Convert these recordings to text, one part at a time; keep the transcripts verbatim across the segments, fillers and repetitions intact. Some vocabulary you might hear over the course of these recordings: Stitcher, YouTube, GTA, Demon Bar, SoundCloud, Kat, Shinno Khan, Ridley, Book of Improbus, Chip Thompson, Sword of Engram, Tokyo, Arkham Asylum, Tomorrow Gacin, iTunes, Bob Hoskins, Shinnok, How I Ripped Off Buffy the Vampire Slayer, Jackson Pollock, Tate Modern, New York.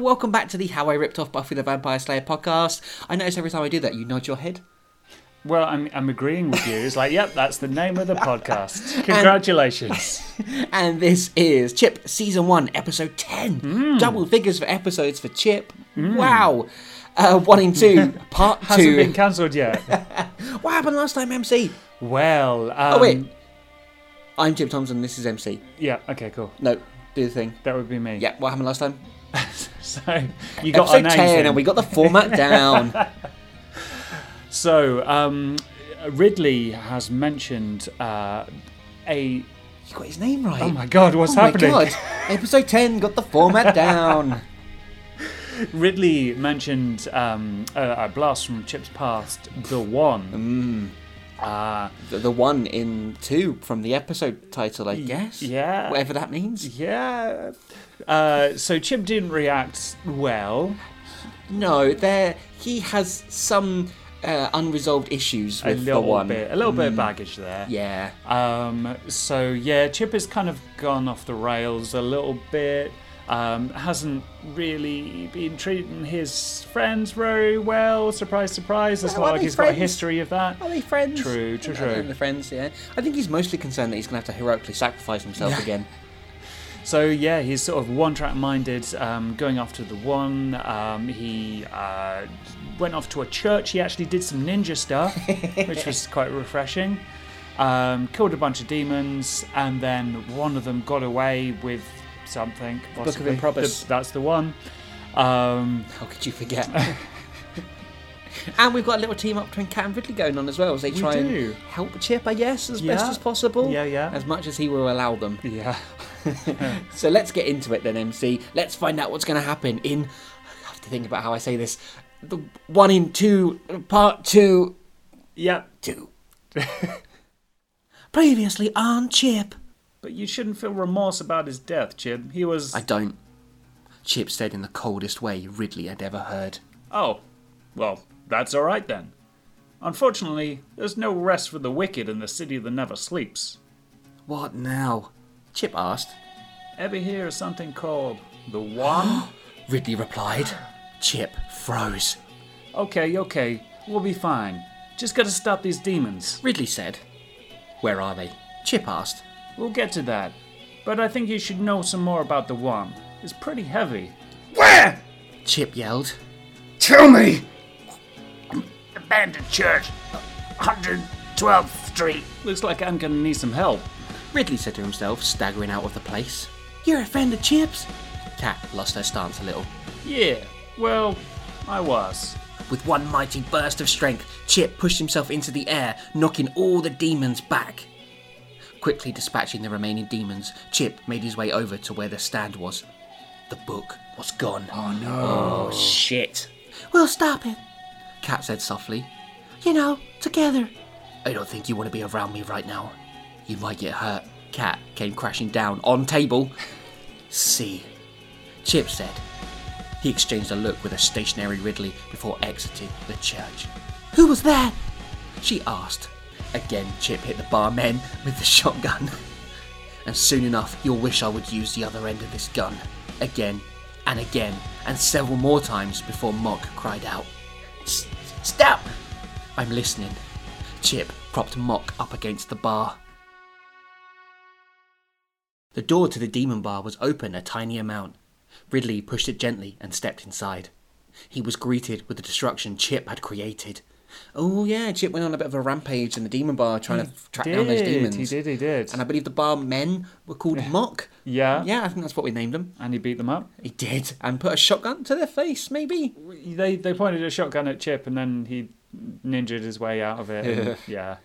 and welcome back to the How I Ripped Off Buffy the Vampire Slayer podcast. I notice every time I do that, you nod your head. Well, I'm I'm agreeing with you. It's like, yep, that's the name of the podcast. Congratulations. And, and this is Chip Season one, Episode ten. Mm. Double figures for episodes for Chip. Mm. Wow. Uh, one in two, part two. Hasn't been cancelled yet. What happened last time, M C? Well... Um, oh, wait. I'm Chip Thompson, this is M C. Yeah, okay, cool. No, do the thing. That would be me. Yeah, what happened last time? So, you got episode our ten, in. And we got the format down. So, um, Ridley has mentioned uh, a... You got his name right. Oh my God, what's oh happening? Oh my God, episode ten got the format down. Ridley mentioned um, a, a blast from Chip's past, The One. Mm. Uh, the, the One in two from the episode title, I guess. Yeah. Whatever that means. Yeah. Uh, so Chip didn't react well. No, there he has some... Uh, unresolved issues with the One. Bit, a little mm. bit of baggage there. Yeah. Um, so, yeah, Chip has kind of gone off the rails a little bit. Um, hasn't really been treating his friends very well. Surprise, surprise. It's well, not like he's friends? Got a history of that. Are they friends? True, true, true. They're friends, yeah. I think he's mostly concerned that he's going to have to heroically sacrifice himself again. So, yeah, he's sort of one-track minded, um, going after the One. Um, he... Uh, went off to a church. He actually did some ninja stuff, which was quite refreshing. Um, killed a bunch of demons, and then one of them got away with something. Possibly. Book of Improbus. The, that's the one. Um, How could you forget? And we've got a little team up between Kat and Ridley going on as well, as they try and help Chip, I guess, as yeah. best as possible. Yeah, yeah. As much as he will allow them. Yeah. So let's get into it then, M C. Let's find out what's going to happen in... I have to think about how I say this... The One in Two, part two. Yep. Two. Previously on Chip. But you shouldn't feel remorse about his death, Chip. He was... I don't. Chip said in the coldest way Ridley had ever heard. Oh. Well, that's all right then. Unfortunately, there's no rest for the wicked in the city that never sleeps. What now? Chip asked. Ever hear of something called The One? Ridley replied. Chip froze. Okay, okay, we'll be fine. Just gotta stop these demons, Ridley said. Where are they? Chip asked. We'll get to that, but I think you should know some more about the One. It's pretty heavy. Where? Chip yelled. Tell me! Abandoned church, one hundred twelfth Street. Looks like I'm gonna need some help, Ridley said to himself, staggering out of the place. You're a friend of Chip's? Kat lost her stance a little. Yeah. Well, I was. With one mighty burst of strength, Chip pushed himself into the air, knocking all the demons back. Quickly dispatching the remaining demons, Chip made his way over to where the stand was. The book was gone. Oh no. Oh shit. We'll stop it, Kat said softly. You know, together. I don't think you want to be around me right now. You might get hurt. Kat came crashing down on table. See, Chip said. He exchanged a look with a stationary Ridley before exiting the church. Who was that? She asked. Again, Chip hit the barman with the shotgun. And soon enough, you'll wish I would use the other end of this gun. Again, and again, and several more times before Mog cried out. Stop! I'm listening. Chip propped Mog up against the bar. The door to the Demon Bar was open a tiny amount. Ridley pushed it gently and stepped inside. He was greeted with the destruction Chip had created. Oh yeah, Chip went on a bit of a rampage in the Demon Bar trying he to track did. down those demons. He did, he did. And I believe the bar men were called Mock. Yeah. Yeah, I think that's what we named them. And he beat them up? He did. And put a shotgun to their face, maybe? They they pointed a shotgun at Chip and then he ninja'd his way out of it. And, yeah.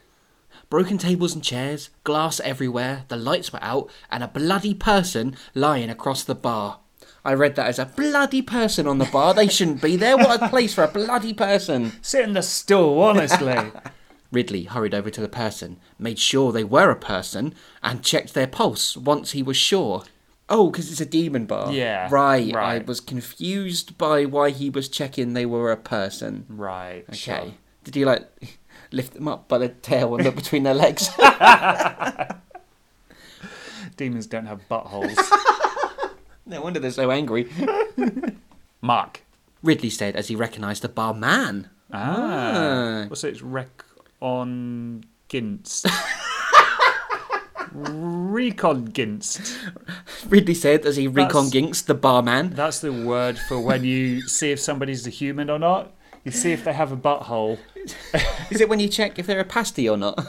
Broken tables and chairs, glass everywhere, the lights were out, and a bloody person lying across the bar. I read that as a bloody person on the bar. They shouldn't be there. What a place for a bloody person. Sit in the stool, honestly. Ridley hurried over to the person, made sure they were a person, and checked their pulse once he was sure. Oh, because it's a demon bar. Yeah. Right. right. I was confused by why he was checking they were a person. Right. Okay. Sure. Did he, like, lift them up by the tail and look between their legs? Demons don't have buttholes. No wonder they're so angry. Mark. Ridley said as he recognised the barman. Ah. ah. What's it? It's Reconginst. Reconginst. Ridley said as he reconginst the barman. That's the word for when you see if somebody's a human or not. You see if they have a butthole. Is it when you check if they're a pasty or not?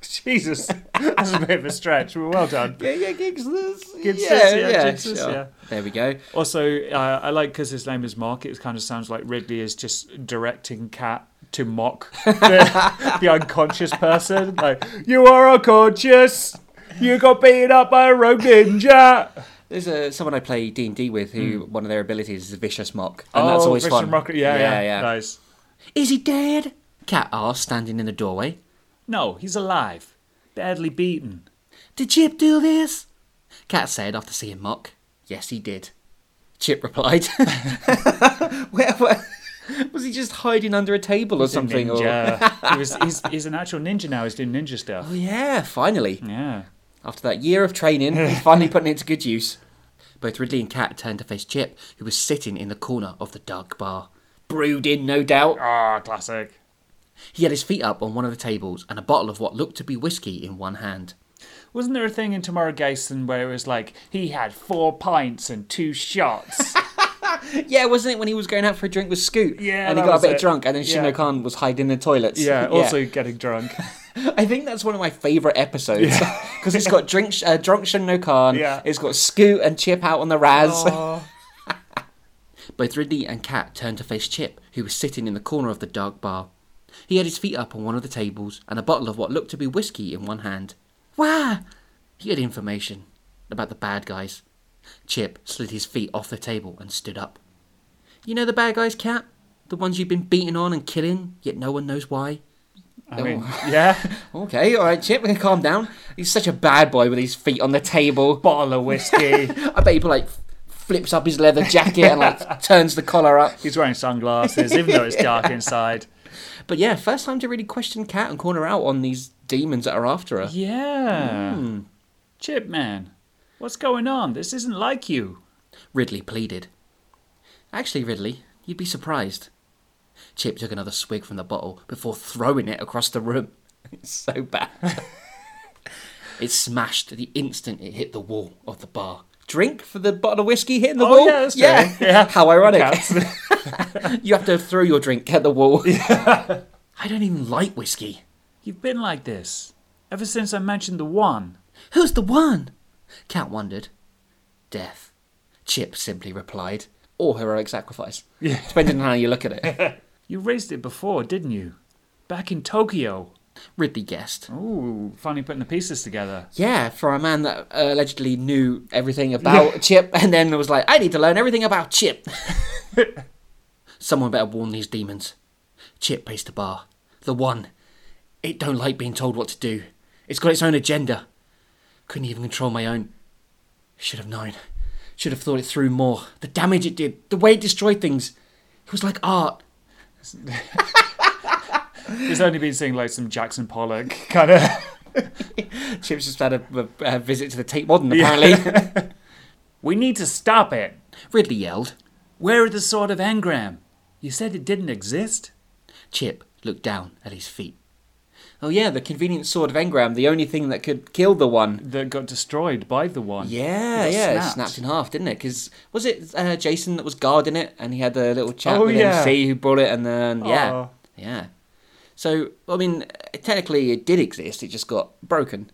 Jesus, that's a bit of a stretch. Well done. Yeah, yeah, Giggs. Yeah, yeah, yeah, sure. yeah. There we go. Also, uh, I like because his name is Mark. It kind of sounds like Ridley is just directing Kat to mock the, the unconscious person. Like, you are unconscious. You got beaten up by a rogue ninja. There's a, someone I play D and D with who mm. one of their abilities is a vicious mock, and oh, that's always vicious fun. Mock, yeah, yeah, yeah, yeah. Nice. Is he dead? Kat asked, standing in the doorway. No, he's alive. Badly beaten. Did Chip do this? Kat said after seeing Mock. Yes, he did. Chip replied. where, where, was he just hiding under a table or he's something? A ninja. Or... he was, he's, he's an actual ninja now. He's doing ninja stuff. Oh, yeah, finally. Yeah. After that year of training, he's finally putting it to good use. Both Ridley and Kat turned to face Chip, who was sitting in the corner of the dark bar. Brooding, no doubt. Ah, oh, classic. He had his feet up on one of the tables and a bottle of what looked to be whiskey in one hand. Wasn't there a thing in Tomorrow Gacin where it was like, he had four pints and two shots? Yeah, wasn't it when he was going out for a drink with Scoot? Yeah, and he got a bit it. drunk and then yeah. Shinnok was hiding in the toilets. Yeah, yeah. Also getting drunk. I think that's one of my favourite episodes because yeah. it's got drink, uh, drunk Shinnok, yeah. it's got Scoot and Chip out on the Raz. Oh. Both Ridley and Kat turned to face Chip, who was sitting in the corner of the dark bar. He had his feet up on one of the tables and a bottle of what looked to be whiskey in one hand. Wah! He had information about the bad guys. Chip slid his feet off the table and stood up. You know the bad guys, Kat? The ones you've been beating on and killing, yet no one knows why? I mean, oh. yeah. Okay, all right, Chip, calm down. He's such a bad boy with his feet on the table. Bottle of whiskey. I bet he put like... flips up his leather jacket and like turns the collar up. He's wearing sunglasses, even though it's dark inside. But yeah, first time to really question Kat and corner out on these demons that are after her. Yeah. Mm. Chip, man, what's going on? This isn't like you. Ridley pleaded. Actually, Ridley, you'd be surprised. Chip took another swig from the bottle before throwing it across the room. It's so bad. It smashed the instant it hit the wall of the bar. Drink for the bottle of whiskey hitting the oh, wall? Yeah, that's yeah. yeah. How ironic. You have to throw your drink at the wall. Yeah. I don't even like whiskey. You've been like this ever since I mentioned the one. Who's the one? Kat wondered. Death. Chip simply replied. Or heroic sacrifice. Yeah. Depending on how you look at it. You raised it before, didn't you? Back in Tokyo. Ridley guessed. Ooh, finally putting the pieces together. Yeah, for a man that uh, allegedly knew everything about yeah. Chip and then was like, I need to learn everything about Chip. Someone better warn these demons. Chip paced the bar. The one. It don't like being told what to do. It's got its own agenda. Couldn't even control my own. Should have known. Should have thought it through more. The damage it did. The way it destroyed things. It was like art. He's only been seeing like some Jackson Pollock kind of. Chip's just had a, a, a visit to the Tate Modern apparently. Yeah. We need to stop it. Ridley yelled. Where are the Sword of Engram? You said it didn't exist? Chip looked down at his feet. Oh yeah, the convenient Sword of Engram, the only thing that could kill the one. That got destroyed by the one. Yeah, yeah, snapped. It snapped in half, didn't it? Because was it uh, Jason that was guarding it and he had a little chat oh, with yeah. M C who brought it and then, oh. yeah, yeah. So, I mean, technically it did exist, it just got broken.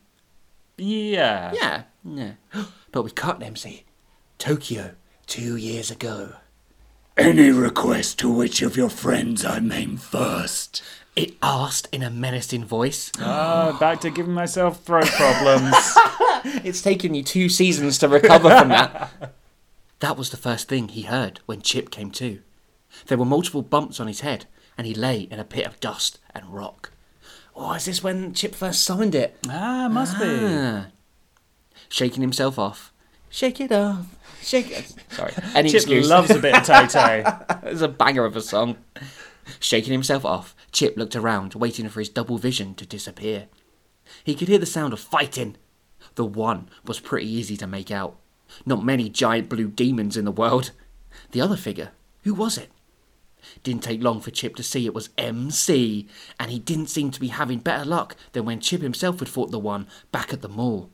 Yeah. Yeah, yeah. But we can't, M C. Tokyo, two years ago. Any request to which of your friends I name first? It asked in a menacing voice. Oh, back to giving myself throat problems. It's taken you two seasons to recover from that. That was the first thing he heard when Chip came to. There were multiple bumps on his head. And he lay in a pit of dust and rock. Oh, is this when Chip first summoned it? Ah, must ah. be. Shaking himself off. Shake it off. Shake it. Sorry. Any Chip excuse. Loves a bit of Tay-Tay. It's a banger of a song. Shaking himself off, Chip looked around, waiting for his double vision to disappear. He could hear the sound of fighting. The one was pretty easy to make out. Not many giant blue demons in the world. The other figure, who was it? Didn't take long for Chip to see it was M C, and he didn't seem to be having better luck than when Chip himself had fought the one back at the mall.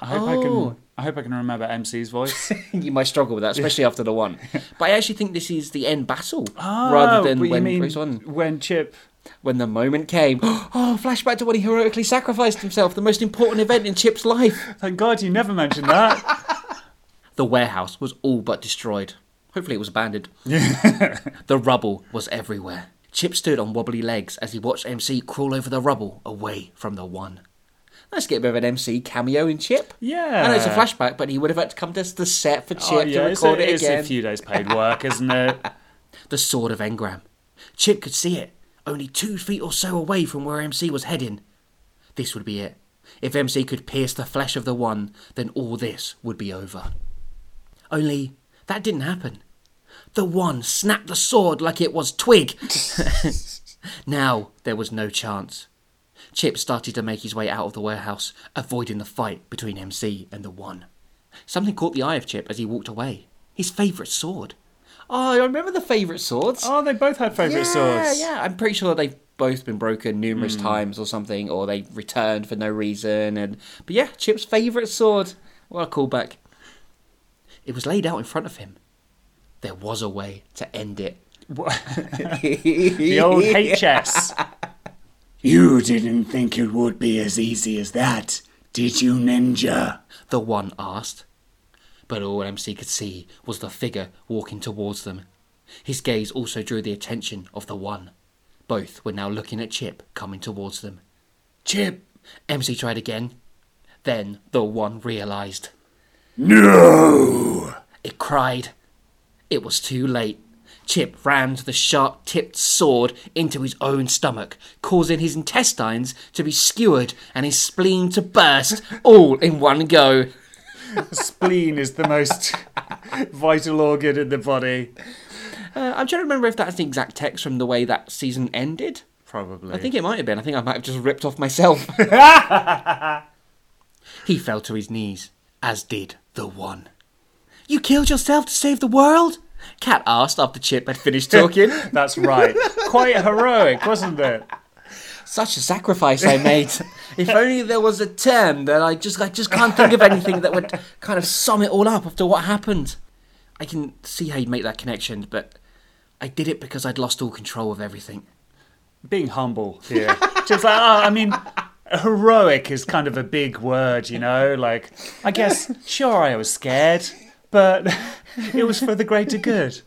I hope oh. I can. I hope I can remember M C's voice. You might struggle with that, especially after the one. But I actually think this is the end battle, oh, rather than when mean, on. when Chip, when the moment came. Oh, flashback to when he heroically sacrificed himself—the most important event in Chip's life. Thank God you never mentioned that. The warehouse was all but destroyed. Hopefully it was abandoned. The rubble was everywhere. Chip stood on wobbly legs as he watched M C crawl over the rubble away from the one. Let's get a bit of an M C cameo in Chip. Yeah. I know it's a flashback, but he would have had to come to the set for Chip oh, yeah, to record it, it again. It's a few days paid work, isn't it? The Sword of Engram. Chip could see it, only two feet or so away from where M C was heading. This would be it. If M C could pierce the flesh of the one, then all this would be over. Only that didn't happen. The one snapped the sword like it was twig. Now there was no chance. Chip started to make his way out of the warehouse, avoiding the fight between M C and the one. Something caught the eye of Chip as he walked away. His favourite sword. Oh, I remember the favourite swords. Oh, they both had favourite yeah, swords. Yeah, yeah. I'm pretty sure they've both been broken numerous mm. times or something, or they returned for no reason. And But yeah, Chip's favourite sword. What a callback. It was laid out in front of him. There was a way to end it. The old H S. You didn't think it would be as easy as that, did you, Ninja? The one asked. But all M C could see was the figure walking towards them. His gaze also drew the attention of the one. Both were now looking at Chip coming towards them. Chip! M C tried again. Then the one realised. No! It cried. It was too late. Chip rammed the sharp-tipped sword into his own stomach, causing his intestines to be skewered and his spleen to burst, all in one go. The spleen is the most vital organ in the body. Uh, I'm trying to remember if that's the exact text from the way that season ended. Probably. I think it might have been. I think I might have just ripped off myself. He fell to his knees, as did the one. You killed yourself to save the world? Kat asked after Chip had finished talking. That's right. Quite heroic, wasn't it? Such a sacrifice I made. If only there was a term that I just I just can't think of anything that would kind of sum it all up after what happened. I can see how you'd make that connection, but I did it because I'd lost all control of everything. Being humble here. Just like, oh, I mean... Heroic is kind of a big word, you know? Like, I guess, sure, I was scared, but it was for the greater good.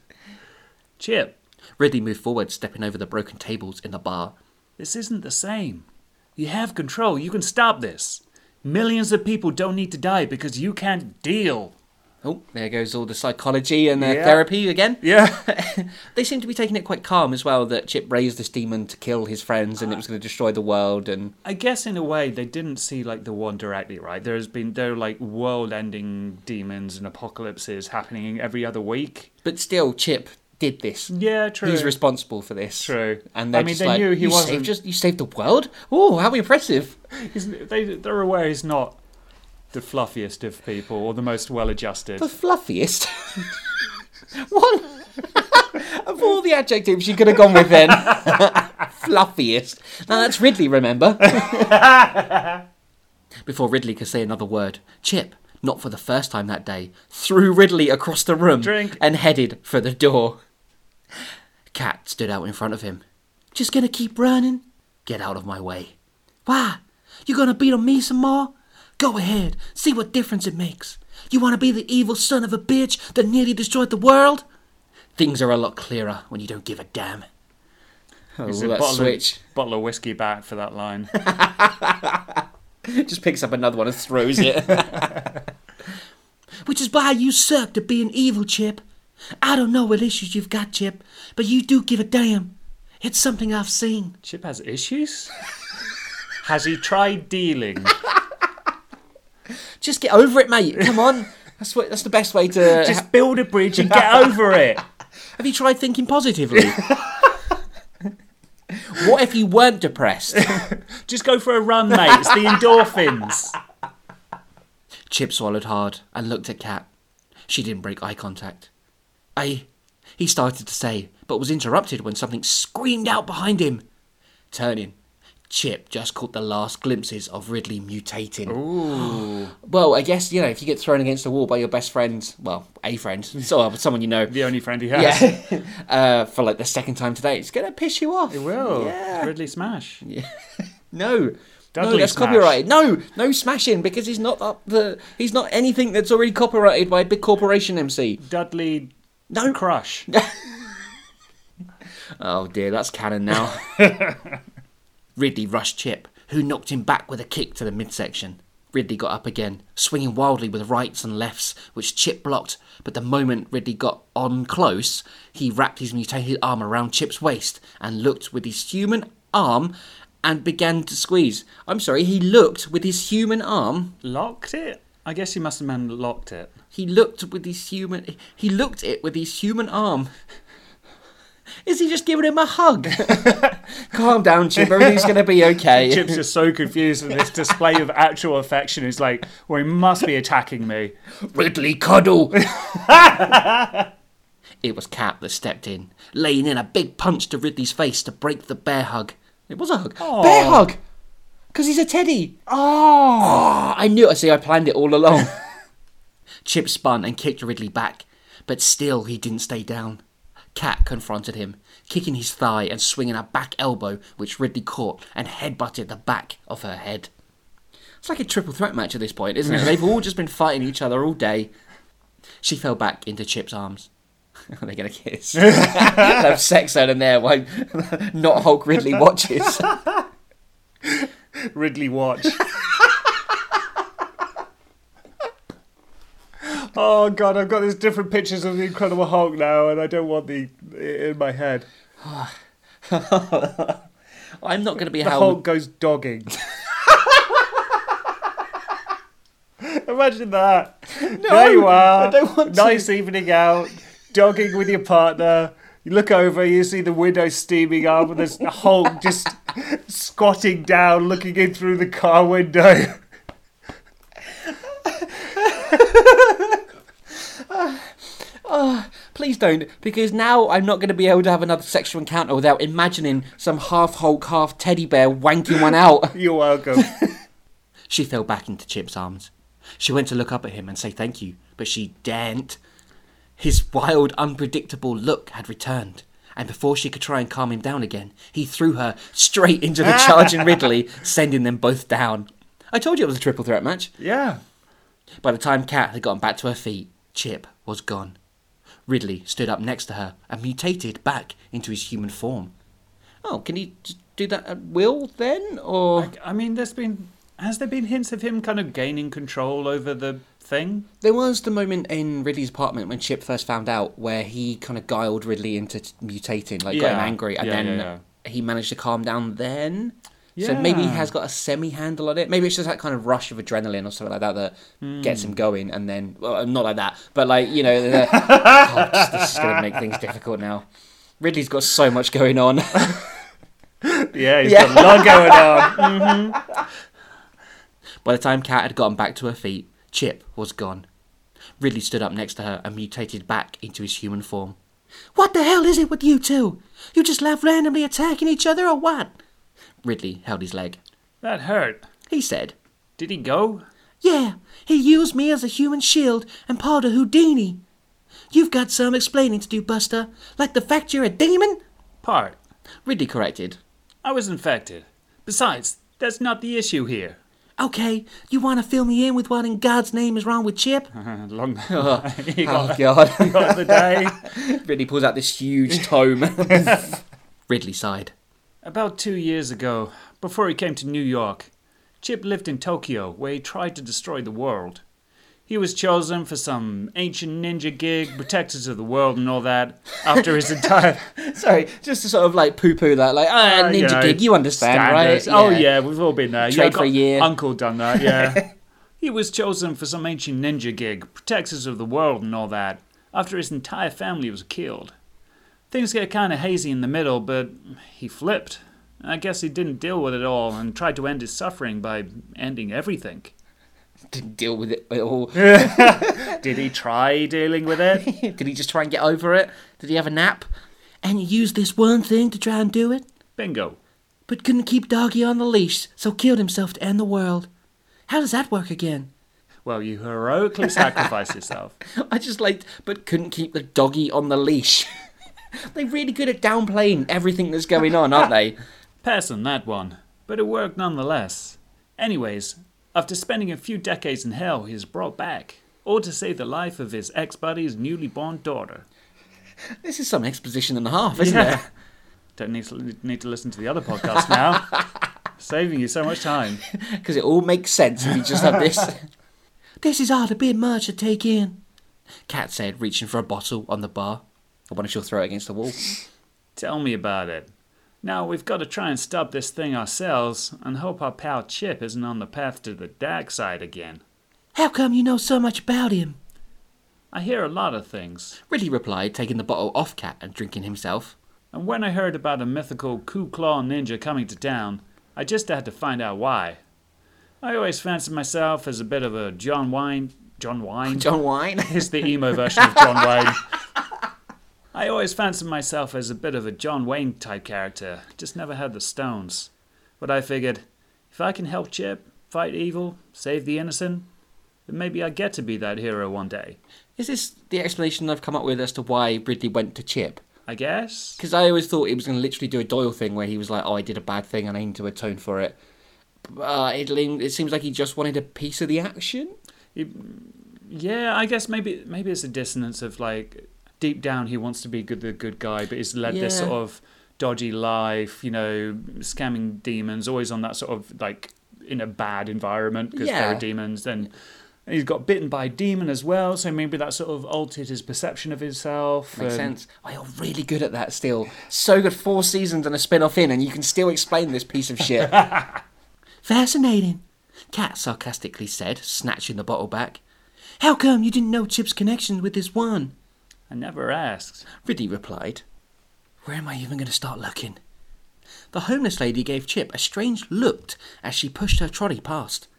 Chip. Ridley moved forward, stepping over the broken tables in the bar. This isn't the same. You have control. You can stop this. Millions of people don't need to die because you can't deal. Oh, there goes all the psychology and uh, yeah. therapy again. Yeah. They seem to be taking it quite calm as well, that Chip raised this demon to kill his friends and uh, it was going to destroy the world. And I guess in a way they didn't see like the one directly, right? There has been there are like world-ending demons and apocalypses happening every other week. But still, Chip did this. Yeah, true. He's responsible for this. True. And they're I mean, just they like, knew he you wasn't... Saved just, you saved the world? Oh, how impressive. He's, they, they're aware he's not... The fluffiest of people, or the most well-adjusted. The fluffiest? What? Of all the adjectives you could have gone with then. Fluffiest. Now that's Ridley, remember? Before Ridley could say another word, Chip, not for the first time that day, threw Ridley across the room Drink. and headed for the door. Kat stood out in front of him. Just gonna keep running? Get out of my way. Why? You gonna beat on me some more? Go ahead, see what difference it makes. You want to be the evil son of a bitch that nearly destroyed the world? Things are a lot clearer when you don't give a damn. Oh, Is a that bottle switch. Of, bottle of whiskey back for that line. Just picks up another one and throws it. Which is why you suck to being evil, Chip. I don't know what issues you've got, Chip, but you do give a damn. It's something I've seen. Chip has issues? Has he tried dealing? Just get over it, mate. Come on. That's what. That's the best way to... Just ha- build a bridge and get over it. Have you tried thinking positively? What if you weren't depressed? Just go for a run, mate. It's the endorphins. Chip swallowed hard and looked at Kat. She didn't break eye contact. I... He started to say, but was interrupted when something screamed out behind him. Turning, Chip just caught the last glimpses of Ridley mutating. Ooh. Well, I guess, you know, if you get thrown against the wall by your best friend, well, a friend, so someone you know. The only friend he has. Yeah, uh, for like the second time today, it's going to piss you off. It will. Yeah. Ridley smash. Yeah. No. Dudley no, that's smash. Copyrighted. No, no smashing, because he's not up the. He's not anything that's already copyrighted by a big corporation M C. Dudley... No crush. Oh dear, that's canon now. Ridley rushed Chip, who knocked him back with a kick to the midsection. Ridley got up again, swinging wildly with rights and lefts, which Chip blocked, but the moment Ridley got on close, he wrapped his mutated arm around Chip's waist and looked with his human arm and began to squeeze. I'm sorry, he looked with his human arm... Locked it? I guess he must have man locked it. He looked with his human... He looked it with his human arm. Is he just giving him a hug? Calm down, Chip. Everything's going to be okay. Chip's just so confused with this display of actual affection. He's like, well, he must be attacking me. Ridley cuddle. It was Kat that stepped in, laying in a big punch to Ridley's face to break the bear hug. It was a hug. Aww. Bear hug! Because he's a teddy. Oh. oh. I knew it. See, I planned it all along. Chip spun and kicked Ridley back, but still he didn't stay down. Kat confronted him, kicking his thigh and swinging a back elbow, which Ridley caught and headbutted the back of her head. It's like a triple threat match at this point, isn't it? They've all just been fighting each other all day. She fell back into Chip's arms. Are they going to kiss? They'll have sex out in there while not Hulk Ridley watches. Ridley watch. Oh, God, I've got these different pictures of the Incredible Hulk now, and I don't want the in my head. I'm not going to be how... The Hulk goes dogging. Imagine that. No, there you are. I don't want nice to. Evening out, dogging with your partner. You look over, you see the window steaming up, and there's the Hulk just squatting down, looking in through the car window. Uh, uh, please don't, because now I'm not going to be able to have another sexual encounter without imagining some half Hulk, half teddy bear wanking one out. You're welcome. She fell back into Chip's arms. She went to look up at him and say thank you, but she daren't. His wild, unpredictable look had returned, and before she could try and calm him down again, he threw her straight into the charging Ridley, sending them both down. I told you it was a triple threat match. Yeah. By the time Kat had gotten back to her feet, Chip was gone. Ridley stood up next to her and mutated back into his human form. Oh, can he do that at will then, or? I, I mean, there's been has there been hints of him kind of gaining control over the thing? There was the moment in Ridley's apartment when Chip first found out where he kind of guiled Ridley into mutating, like yeah. got him angry, and yeah, then yeah, yeah. he managed to calm down then. Yeah. So maybe he has got a semi-handle on it. Maybe it's just that kind of rush of adrenaline or something like that that mm. gets him going. And then, well, not like that, but like, you know, the, oh, just, this is going to make things difficult now. Ridley's got so much going on. yeah, he's yeah. got a lot going on. Mm-hmm. By the time Kat had gotten back to her feet, Chip was gone. Ridley stood up next to her and mutated back into his human form. What the hell is it with you two? You just left randomly attacking each other or what? Ridley held his leg. That hurt, he said. Did he go? Yeah, he used me as a human shield and part of Houdini. You've got some explaining to do, Buster, like the fact you're a demon? Part, Ridley corrected. I was infected. Besides, that's not the issue here. Okay, you want to fill me in with what in God's name is wrong with Chip? Long oh, you got, oh, God. You got the day. Ridley pulls out this huge tome. Ridley sighed. About two years ago, before he came to New York, Chip lived in Tokyo, where he tried to destroy the world. He was chosen for some ancient ninja gig, protectors of the world and all that, after his entire... Sorry, just to sort of like poo-poo that, like, ah, uh, ninja you know, gig, you understand, standards. Right? Yeah. Oh yeah, we've all been there. Trade yeah, for a year. Uncle done that, yeah. He was chosen for some ancient ninja gig, protectors of the world and all that, after his entire family was killed. Things get kind of hazy in the middle, but he flipped. I guess he didn't deal with it all and tried to end his suffering by ending everything. didn't deal with it at all. Did he try dealing with it? Did he just try and get over it? Did he have a nap? And you used this one thing to try and do it? Bingo. But couldn't keep Doggy on the leash, so killed himself to end the world. How does that work again? Well, you heroically sacrificed yourself. I just liked, but couldn't keep the doggy on the leash. They're really good at downplaying everything that's going on, aren't they? Pass on that one, but it worked nonetheless. Anyways, after spending a few decades in hell, he is brought back, all to save the life of his ex-buddy's newly born daughter. This is some exposition and a half, isn't yeah. it? Don't need to, need to listen to the other podcast now. Saving you so much time. Because it all makes sense if you just have this... This is hard a bit much to take in, Kat said, reaching for a bottle on the bar. I wonder if she'll throw it against the wall. Tell me about it. Now we've got to try and stop this thing ourselves and hope our pal Chip isn't on the path to the dark side again. How come you know so much about him? I hear a lot of things, Ridley replied, taking the bottle off Kat and drinking himself. And when I heard about a mythical Ku Claw ninja coming to town, I just had to find out why. I always fancied myself as a bit of a John Wayne. John Wayne? John Wayne? It's the emo version of John Wayne. I always fancied myself as a bit of a John Wayne type character. Just never had the stones. But I figured, if I can help Chip, fight evil, save the innocent, then maybe I get to be that hero one day. Is this the explanation I've come up with as to why Ridley went to Chip? I guess. Because I always thought he was going to literally do a Doyle thing where he was like, oh, I did a bad thing and I need to atone for it. Uh, it, it seems like he just wanted a piece of the action. He, yeah, I guess maybe maybe it's a dissonance of like deep down he wants to be good, the good guy, but he's led yeah. this sort of dodgy life, you know, scamming demons, always on that sort of like in a bad environment because yeah. there are demons. And he's got bitten by a demon as well, so maybe that sort of altered his perception of himself. Makes and... sense. Oh, you're really good at that still. So good, four seasons and a spin-off in, and you can still explain this piece of shit. Fascinating, Kat sarcastically said, snatching the bottle back. How come you didn't know Chip's connection with this one? I never asked, Ridley replied. Where am I even going to start looking? The homeless lady gave Chip a strange look as she pushed her trolley past.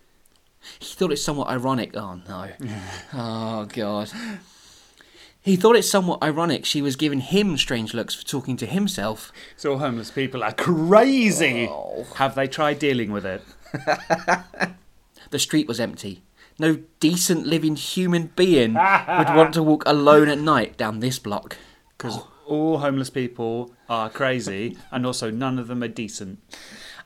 He thought it somewhat ironic. Oh, no. Oh, God. He thought it somewhat ironic she was giving him strange looks for talking to himself. So homeless people are crazy. Oh. Have they tried dealing with it? The street was empty. No decent living human being would want to walk alone at night down this block. Because oh. all homeless people are crazy, and also none of them are decent.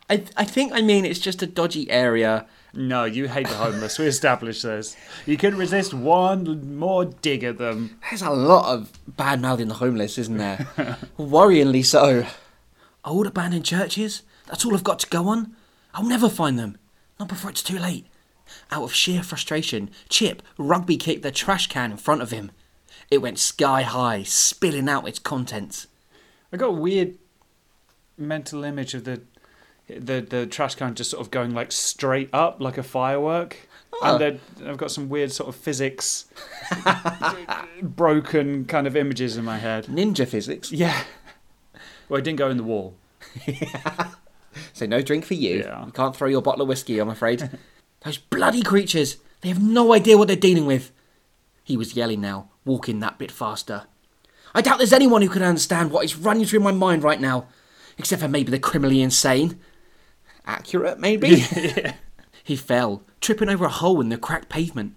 I th- I think, I mean, it's just a dodgy area. No, you hate the homeless. We established this. You couldn't resist one more dig at them. There's a lot of bad-mouthing the homeless, isn't there? Worryingly so. Old abandoned churches? That's all I've got to go on? I'll never find them. Not before it's too late. Out of sheer frustration, Chip rugby-kicked the trash can in front of him. It went sky-high, spilling out its contents. I got a weird mental image of the... The the trash can just sort of going like straight up like a firework. Oh. And I've got some weird sort of physics, broken kind of images in my head. Ninja physics? Yeah. Well, it didn't go in the wall. Yeah. So no drink for you. Yeah. You can't throw your bottle of whiskey, I'm afraid. Those bloody creatures. They have no idea what they're dealing with. He was yelling now, walking that bit faster. I doubt there's anyone who can understand what is running through my mind right now. Except for maybe the criminally insane. Accurate, maybe? Yeah. He fell, tripping over a hole in the cracked pavement.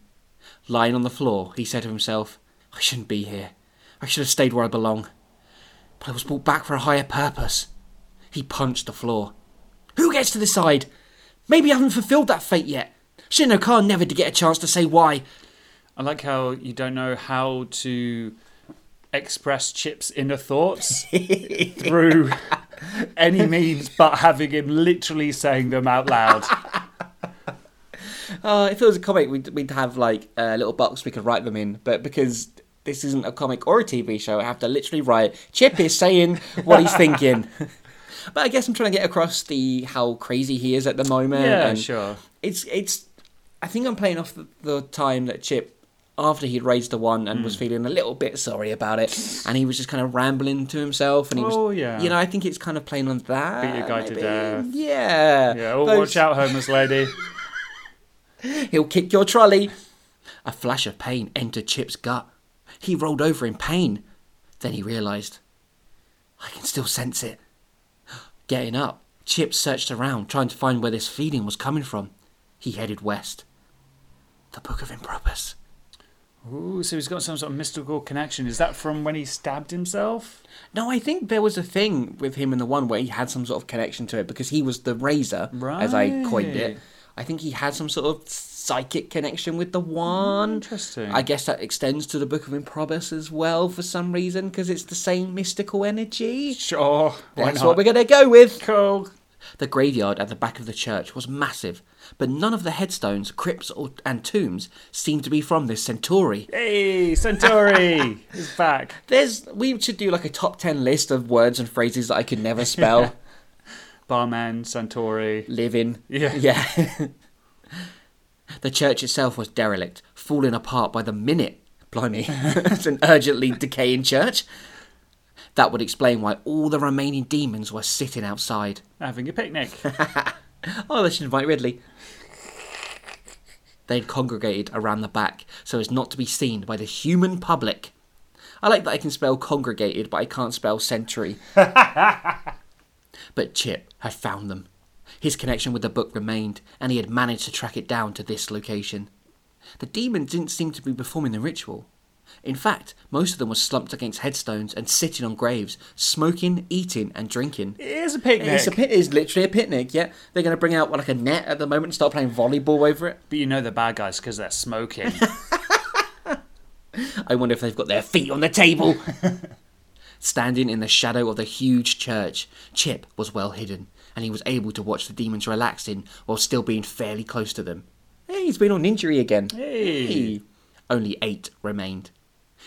Lying on the floor, he said to himself, I shouldn't be here. I should have stayed where I belong. But I was brought back for a higher purpose. He punched the floor. Who gets to decide? Maybe I haven't fulfilled that fate yet. Shinnok never did get a chance to say why. I like how you don't know how to express Chip's inner thoughts through... any means but having him literally saying them out loud. Uh, if it was a comic, we'd, we'd have like a little box we could write them in. But because this isn't a comic or a T V show, I have to literally write, Chip is saying what he's thinking. But I guess I'm trying to get across the how crazy he is at the moment. Yeah, and sure. It's, it's, I think I'm playing off the, the time that Chip, after he'd raised the one and mm. was feeling a little bit sorry about it, and he was just kind of rambling to himself, and he was, oh, yeah. you know, I think it's kind of playing on that. Beat your guy maybe. To death. Yeah. Yeah. Oh, those... watch out, homeless lady. He'll kick your trolley. A flash of pain entered Chip's gut. He rolled over in pain. Then he realised, I can still sense it. Getting up, Chip searched around, trying to find where this feeling was coming from. He headed west. The Book of Improbus. Ooh, so he's got some sort of mystical connection. Is that from when he stabbed himself? No, I think there was a thing with him in the one where he had some sort of connection to it, because he was the razor, right, as I coined it. I think he had some sort of psychic connection with the one. Interesting. I guess that extends to the Book of Improbus as well for some reason, because it's the same mystical energy. Sure, why That's not? What we're going to go with. Cool. The graveyard at the back of the church was massive, but none of the headstones, crypts, or, and tombs seemed to be from this Centauri. Hey, Centauri is back. There's. We should do like a top ten list of words and phrases that I could never spell. Yeah. Barman, Centauri, living. Yeah, yeah. The church itself was derelict, falling apart by the minute. Blimey, it's an urgently decaying church. That would explain why all the remaining demons were sitting outside. Having a picnic. Oh, they should invite Ridley. They'd congregated around the back, so as not to be seen by the human public. I like that I can spell congregated, but I can't spell century. But Chip had found them. His connection with the book remained, and he had managed to track it down to this location. The demons didn't seem to be performing the ritual. In fact, most of them were slumped against headstones and sitting on graves, smoking, eating, and drinking. It is a picnic. It's a pit. It's literally a picnic. Yeah, they're going to bring out like a net at the moment and start playing volleyball over it. But you know they're bad guys because they're smoking. I wonder if they've got their feet on the table. Standing in the shadow of the huge church, Chip was well hidden, and he was able to watch the demons relaxing while still being fairly close to them. Hey, he's been on injury again. Hey. hey. Only eight remained.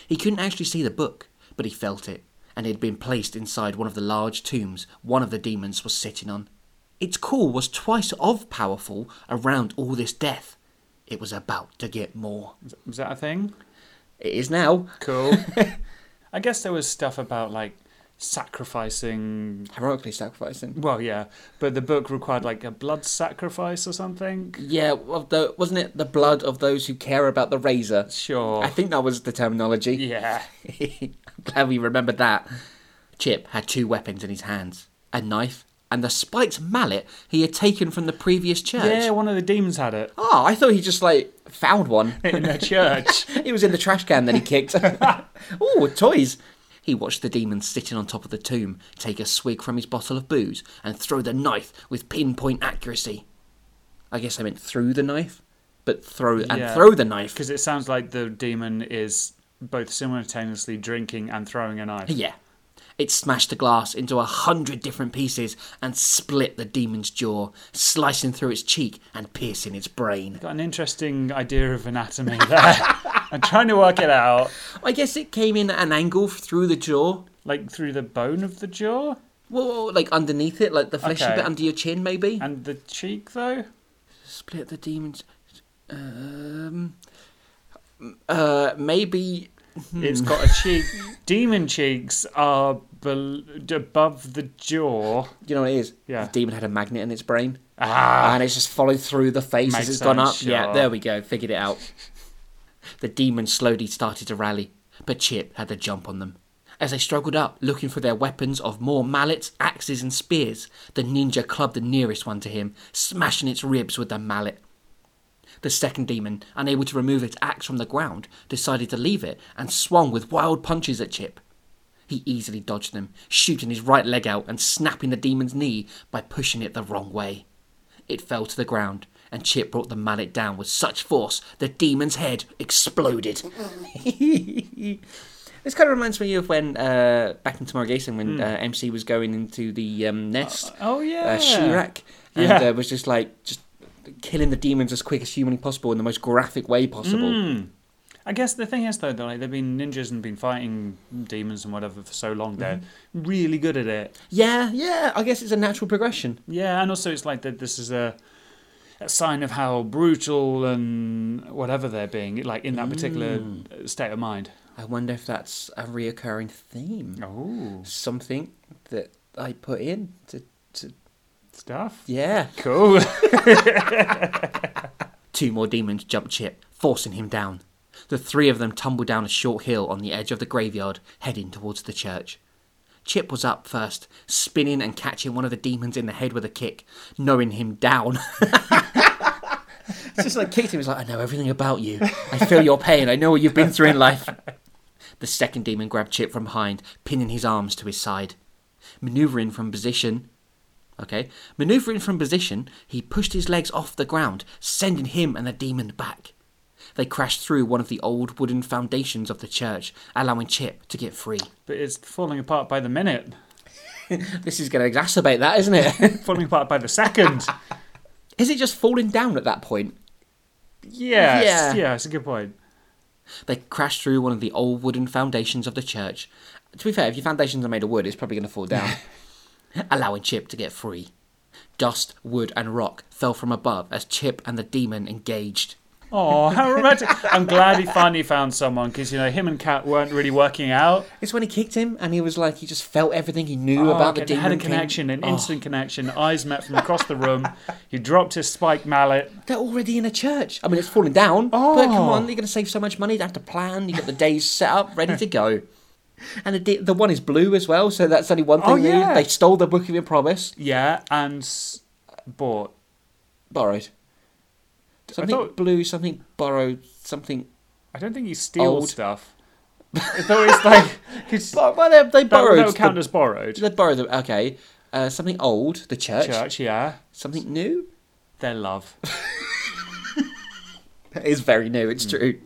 He couldn't actually see the book, but he felt it, and it had been placed inside one of the large tombs one of the demons was sitting on. Its call was twice as powerful around all this death. It was about to get more. Is that a thing? It is now. Cool. I guess there was stuff about, like, sacrificing... Heroically sacrificing. Well, yeah, but the book required, like, a blood sacrifice or something? Yeah, wasn't it the blood of those who care about the razor? Sure. I think that was the terminology. Yeah. I'm glad we remembered that. Chip had two weapons in his hands, a knife and the spiked mallet he had taken from the previous church. Yeah, one of the demons had it. Oh, I thought he just, like, found one. In a church. It was in the trash can that he kicked. Ooh, toys. He watched the demon sitting on top of the tomb, take a swig from his bottle of booze, and throw the knife with pinpoint accuracy. I guess I meant through the knife, but throw and yeah, throw the knife. Because it sounds like the demon is both simultaneously drinking and throwing a knife. Yeah. It smashed the glass into a hundred different pieces and split the demon's jaw, slicing through its cheek and piercing its brain. Got an interesting idea of anatomy there. I'm trying to work it out. I guess it came in at an angle through the jaw. Like through the bone of the jaw? Well, like underneath it, like the fleshy okay. bit under your chin, maybe. And the cheek, though? Split the demon's... Um... Uh, maybe... Hmm. It's got a cheek. Demon cheeks are be- above the jaw. You know what it is? Yeah. The demon had a magnet in its brain. Ah. And it's just followed through the face Makes as it's gone up. Sure. Yeah, there we go. Figured it out. The demons slowly started to rally, but Chip had the jump on them. As they struggled up, looking for their weapons of more mallets, axes and spears, the ninja clubbed the nearest one to him, smashing its ribs with the mallet. The second demon, unable to remove its axe from the ground, decided to leave it and swung with wild punches at Chip. He easily dodged them, shooting his right leg out and snapping the demon's knee by pushing it the wrong way. It fell to the ground, and Chip brought the mallet down with such force the demon's head exploded. This kind of reminds me of when, uh, back in Tomorrow Gacin, when mm. uh, M C was going into the um, nest. Oh, oh yeah. Uh, Shinnok. And yeah. uh, was just like, just killing the demons as quick as humanly possible in the most graphic way possible. Mm. I guess the thing is, though, that like, they've been ninjas and been fighting demons and whatever for so long, they're mm-hmm. really good at it. Yeah, yeah. I guess it's a natural progression. Yeah, and also it's like that this is a... a sign of how brutal and whatever they're being, like in that particular mm. state of mind. I wonder if that's a reoccurring theme. Oh. Something that I put in to... to... Stuff? Yeah. Cool. Two more demons jump Chip, forcing him down. The three of them tumble down a short hill on the edge of the graveyard, heading towards the church. Chip was up first, spinning and catching one of the demons in the head with a kick, knowing him down. It's just like kicked him. He's like, I know everything about you. I feel your pain. I know what you've been through in life. The second demon grabbed Chip from behind, pinning his arms to his side. Maneuvering from position... Okay. Maneuvering from position, he pushed his legs off the ground, sending him and the demon back. They crashed through one of the old wooden foundations of the church, allowing Chip to get free. But it's falling apart by the minute. This is going to exacerbate that, isn't it? Falling apart by the second. Is it just falling down at that point? Yes. Yeah. Yeah, it's a good point. They crashed through one of the old wooden foundations of the church. To be fair, if your foundations are made of wood, it's probably going to fall down. Allowing Chip to get free. Dust, wood and rock fell from above as Chip and the demon engaged. Oh, how romantic. I'm glad he finally found someone, because, you know, him and Kat weren't really working out. It's when he kicked him and he was like, he just felt everything he knew oh, about the demon. He had a connection, an oh. instant connection. Eyes met from across the room. He dropped his spike mallet. They're already in a church. I mean, it's falling down. Oh. But come on, you're going to save so much money. You don't have to plan. You've got the days set up, ready to go. And the, de- the one is blue as well, so that's only one thing. Oh, yeah. They stole the Book of Improbus. Yeah, and s- bought. Borrowed. Something thought... blue, something borrowed, something. I don't think you steal old. stuff. Though it's like. It's... But, well, they, they borrowed. That would count the... as borrowed. They borrowed them. Okay. Uh, something old, the church. Church, yeah. Something new? Their love. That is very new, it's mm. true.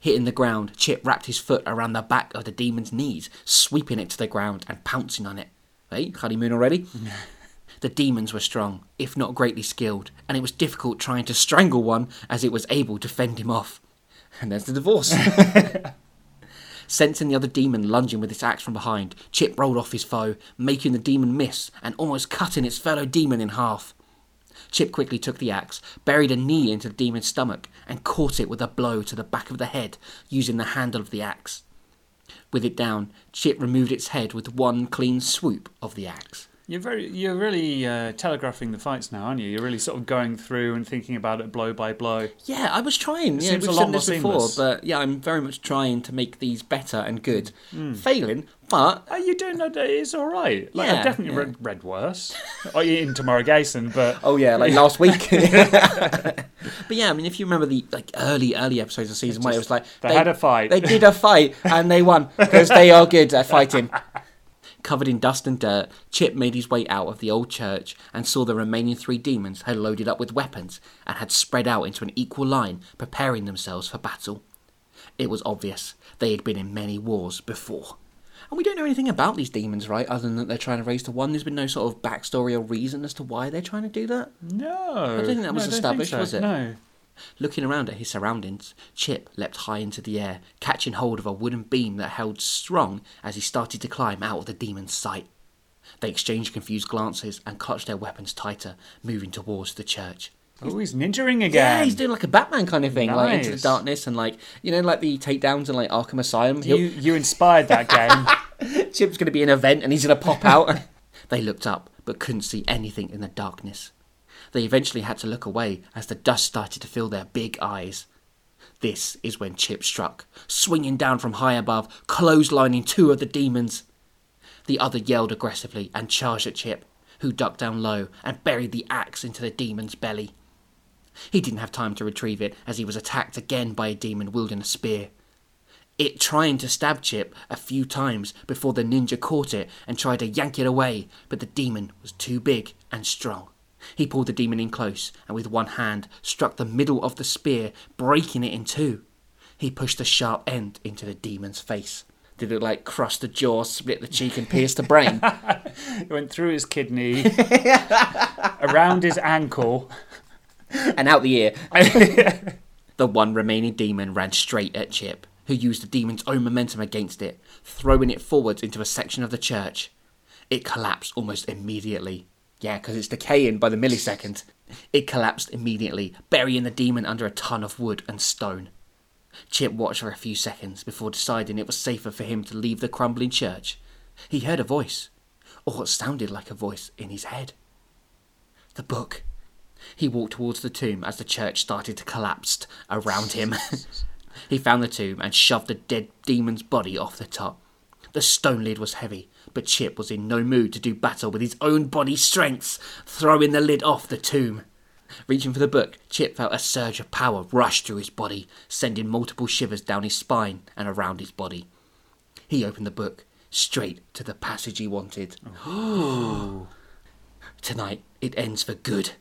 Hitting the ground, Chip wrapped his foot around the back of the demon's knees, sweeping it to the ground and pouncing on it. Hey, honeymoon already? The demons were strong, if not greatly skilled, and it was difficult trying to strangle one as it was able to fend him off. And there's the divorce. Sensing the other demon lunging with its axe from behind, Chip rolled off his foe, making the demon miss and almost cutting its fellow demon in half. Chip quickly took the axe, buried a knee into the demon's stomach, and caught it with a blow to the back of the head, using the handle of the axe. With it down, Chip removed its head with one clean swoop of the axe. You're very, you're really uh, telegraphing the fights now, aren't you? You're really sort of going through and thinking about it blow by blow. Yeah, I was trying. It yeah, seems we've a lot done more this before, seamless. But yeah, I'm very much trying to make these better and good. Mm. Failing, but oh, you don't know that it's all right. Like, yeah, I've definitely yeah. read, read worse. Oh, in Tomorrow Gacin, but oh yeah, like last week. But yeah, I mean, if you remember the like early, early episodes of season one, it was like they, they had a fight. They did a fight and they won because they are good at fighting. Covered in dust and dirt, Chip made his way out of the old church and saw the remaining three demons had loaded up with weapons and had spread out into an equal line, preparing themselves for battle. It was obvious they had been in many wars before. And we don't know anything about these demons, right, other than that they're trying to raise to one. There's been no sort of backstory or reason as to why they're trying to do that? No. I don't think that was no, established, so. was it? No. Looking around at his surroundings, Chip leapt high into the air, catching hold of a wooden beam that held strong as he started to climb out of the demon's sight. They exchanged confused glances and clutched their weapons tighter, moving towards the church. Oh, he's ninjaing again. Yeah, he's doing like a Batman kind of thing, nice. Like into the darkness and like, you know, like the takedowns and like Arkham Asylum. You, you inspired that game. Chip's going to be in an event and he's going to pop out. They looked up but couldn't see anything in the darkness. They eventually had to look away as the dust started to fill their big eyes. This is when Chip struck, swinging down from high above, clotheslining two of the demons. The other yelled aggressively and charged at Chip, who ducked down low and buried the axe into the demon's belly. He didn't have time to retrieve it as he was attacked again by a demon wielding a spear. It tried to stab Chip a few times before the ninja caught it and tried to yank it away, but the demon was too big and strong. He pulled the demon in close and with one hand struck the middle of the spear, breaking it in two. He pushed the sharp end into the demon's face. Did it like crush the jaw, split the cheek and pierce the brain? It went through his kidney, around his ankle and out the ear. The one remaining demon ran straight at Chip, who used the demon's own momentum against it, throwing it forwards into a section of the church. It collapsed almost immediately. Yeah, because it's decaying by the millisecond. It collapsed immediately, burying the demon under a ton of wood and stone. Chip watched for a few seconds before deciding it was safer for him to leave the crumbling church. He heard a voice, or what sounded like a voice, in his head. The book. He walked towards the tomb as the church started to collapse around him. He found the tomb and shoved the dead demon's body off the top. The stone lid was heavy, but Chip was in no mood to do battle with his own body's strength, throwing the lid off the tomb. Reaching for the book, Chip felt a surge of power rush through his body, sending multiple shivers down his spine and around his body. He opened the book, straight to the passage he wanted. Oh. Tonight, it ends for good,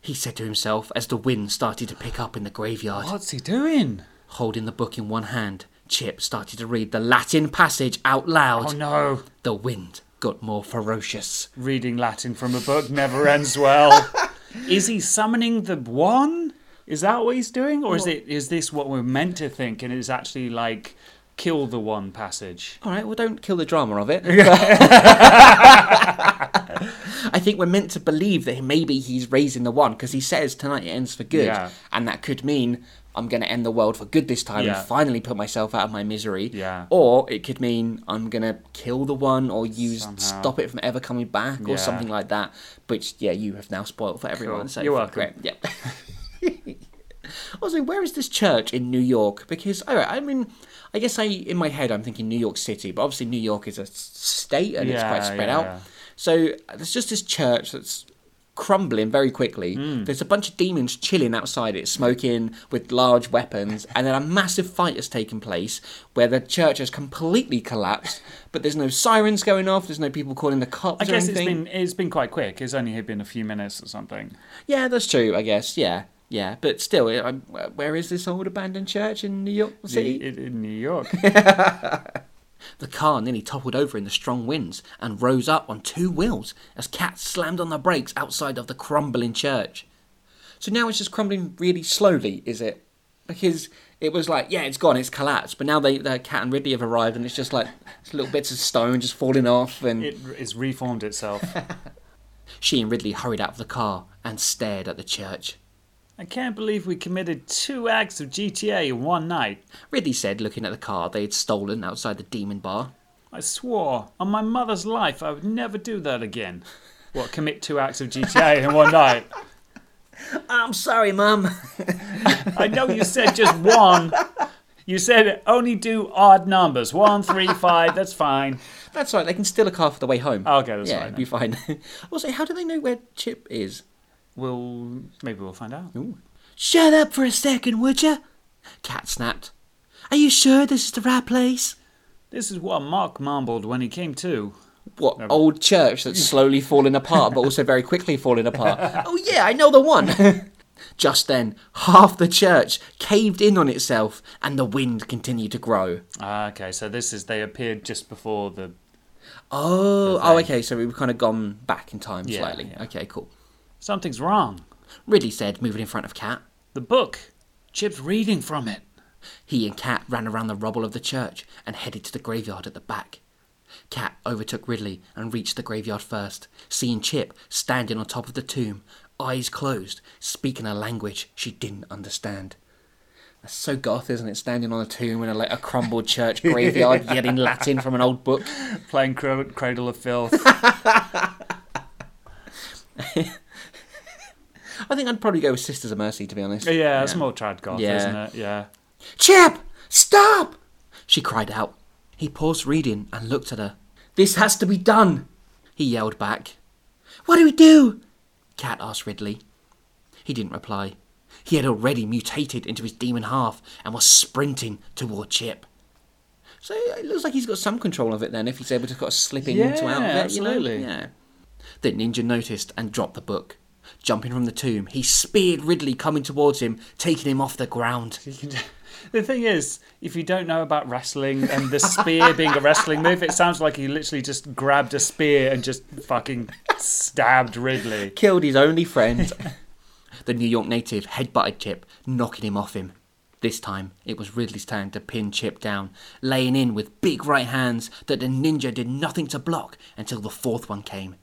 he said to himself as the wind started to pick up in the graveyard. What's he doing? Holding the book in one hand, Chip started to read the Latin passage out loud. Oh no. The wind got more ferocious. Reading Latin from a book never ends well. Is he summoning the one? Is that what he's doing? Or what? is it? Is this what we're meant to think and it's actually like kill the one passage? All right, well, don't kill the drama of it. I think we're meant to believe that maybe he's raising the one because he says tonight it ends for good. Yeah. And that could mean I'm going to end the world for good this time yeah. and finally put myself out of my misery. Yeah. Or it could mean I'm going to kill the one or use Somehow. stop it from ever coming back or yeah. something like that. Which, yeah, you have now spoiled for everyone. Cool. So You're welcome. Great. Yeah. Also, where is this church in New York? Because, all right, I mean, I guess I in my head I'm thinking New York City, but obviously New York is a state and yeah, it's quite spread yeah, out. Yeah. So there's just this church that's crumbling very quickly. Mm. There's a bunch of demons chilling outside it, smoking with large weapons, and then a massive fight has taken place where the church has completely collapsed, but there's no sirens going off, there's no people calling the cops I guess or anything. It's been, it's been quite quick. It's only been a few minutes or something. Yeah, that's true, I guess, yeah. Yeah, but still, I'm, where is this old abandoned church in New York City? In, in New York. The car nearly toppled over in the strong winds and rose up on two wheels as Kat slammed on the brakes outside of the crumbling church. So now it's just crumbling really slowly, is it? Because it was like, yeah, it's gone, it's collapsed. But now they, the Kat and Ridley have arrived and it's just like it's little bits of stone just falling off. And it, it's reformed itself. She and Ridley hurried out of the car and stared at the church. I can't believe we committed two acts of G T A in one night, Ridley said, looking at the car they had stolen outside the Demon Bar. I swore on my mother's life I would never do that again. What, commit two acts of G T A in one night? I'm sorry, Mum. I know you said just one. You said only do odd numbers. One, three, five, that's fine. That's right, they can steal a car for the way home. Okay, that's yeah, right. Yeah, it'll be fine. Also, how do they know where Chip is? We'll... maybe we'll find out. Ooh. Shut up for a second, would ya? Kat snapped. Are you sure this is the right place? This is what Mark mumbled when he came to. What, no. Old church that's slowly falling apart, but also very quickly falling apart? Oh yeah, I know the one. Just then, half the church caved in on itself, and the wind continued to grow. Ah, okay, so this is... they appeared just before the... Oh, the oh, okay, so we've kind of gone back in time yeah, slightly. Yeah. Okay, cool. Something's wrong, Ridley said, moving in front of Kat. The book. Chip's reading from it. He and Kat ran around the rubble of the church and headed to the graveyard at the back. Kat overtook Ridley and reached the graveyard first, seeing Chip standing on top of the tomb, eyes closed, speaking a language she didn't understand. That's so goth, isn't it? Standing on a tomb in a, like, a crumbled church graveyard, yelling Latin from an old book. Playing Crad- Cradle of Filth. I think I'd probably go with Sisters of Mercy, to be honest. Yeah, it's yeah. more trad goth, yeah. isn't it? Yeah. Chip! Stop! She cried out. He paused reading and looked at her. This has to be done! He yelled back. What do we do? Kat asked Ridley. He didn't reply. He had already mutated into his demon half and was sprinting toward Chip. So it looks like he's got some control of it then, if he's able to kind of slip into yeah, out of it. Absolutely. You know? Yeah, The ninja noticed and dropped the book. Jumping from the tomb, he speared Ridley coming towards him, taking him off the ground. The thing is, if you don't know about wrestling and the spear being a wrestling move, it sounds like he literally just grabbed a spear and just fucking stabbed Ridley. Killed his only friend. The New York native headbutted Chip, knocking him off him. This time, it was Ridley's turn to pin Chip down, laying in with big right hands that the ninja did nothing to block until the fourth one came.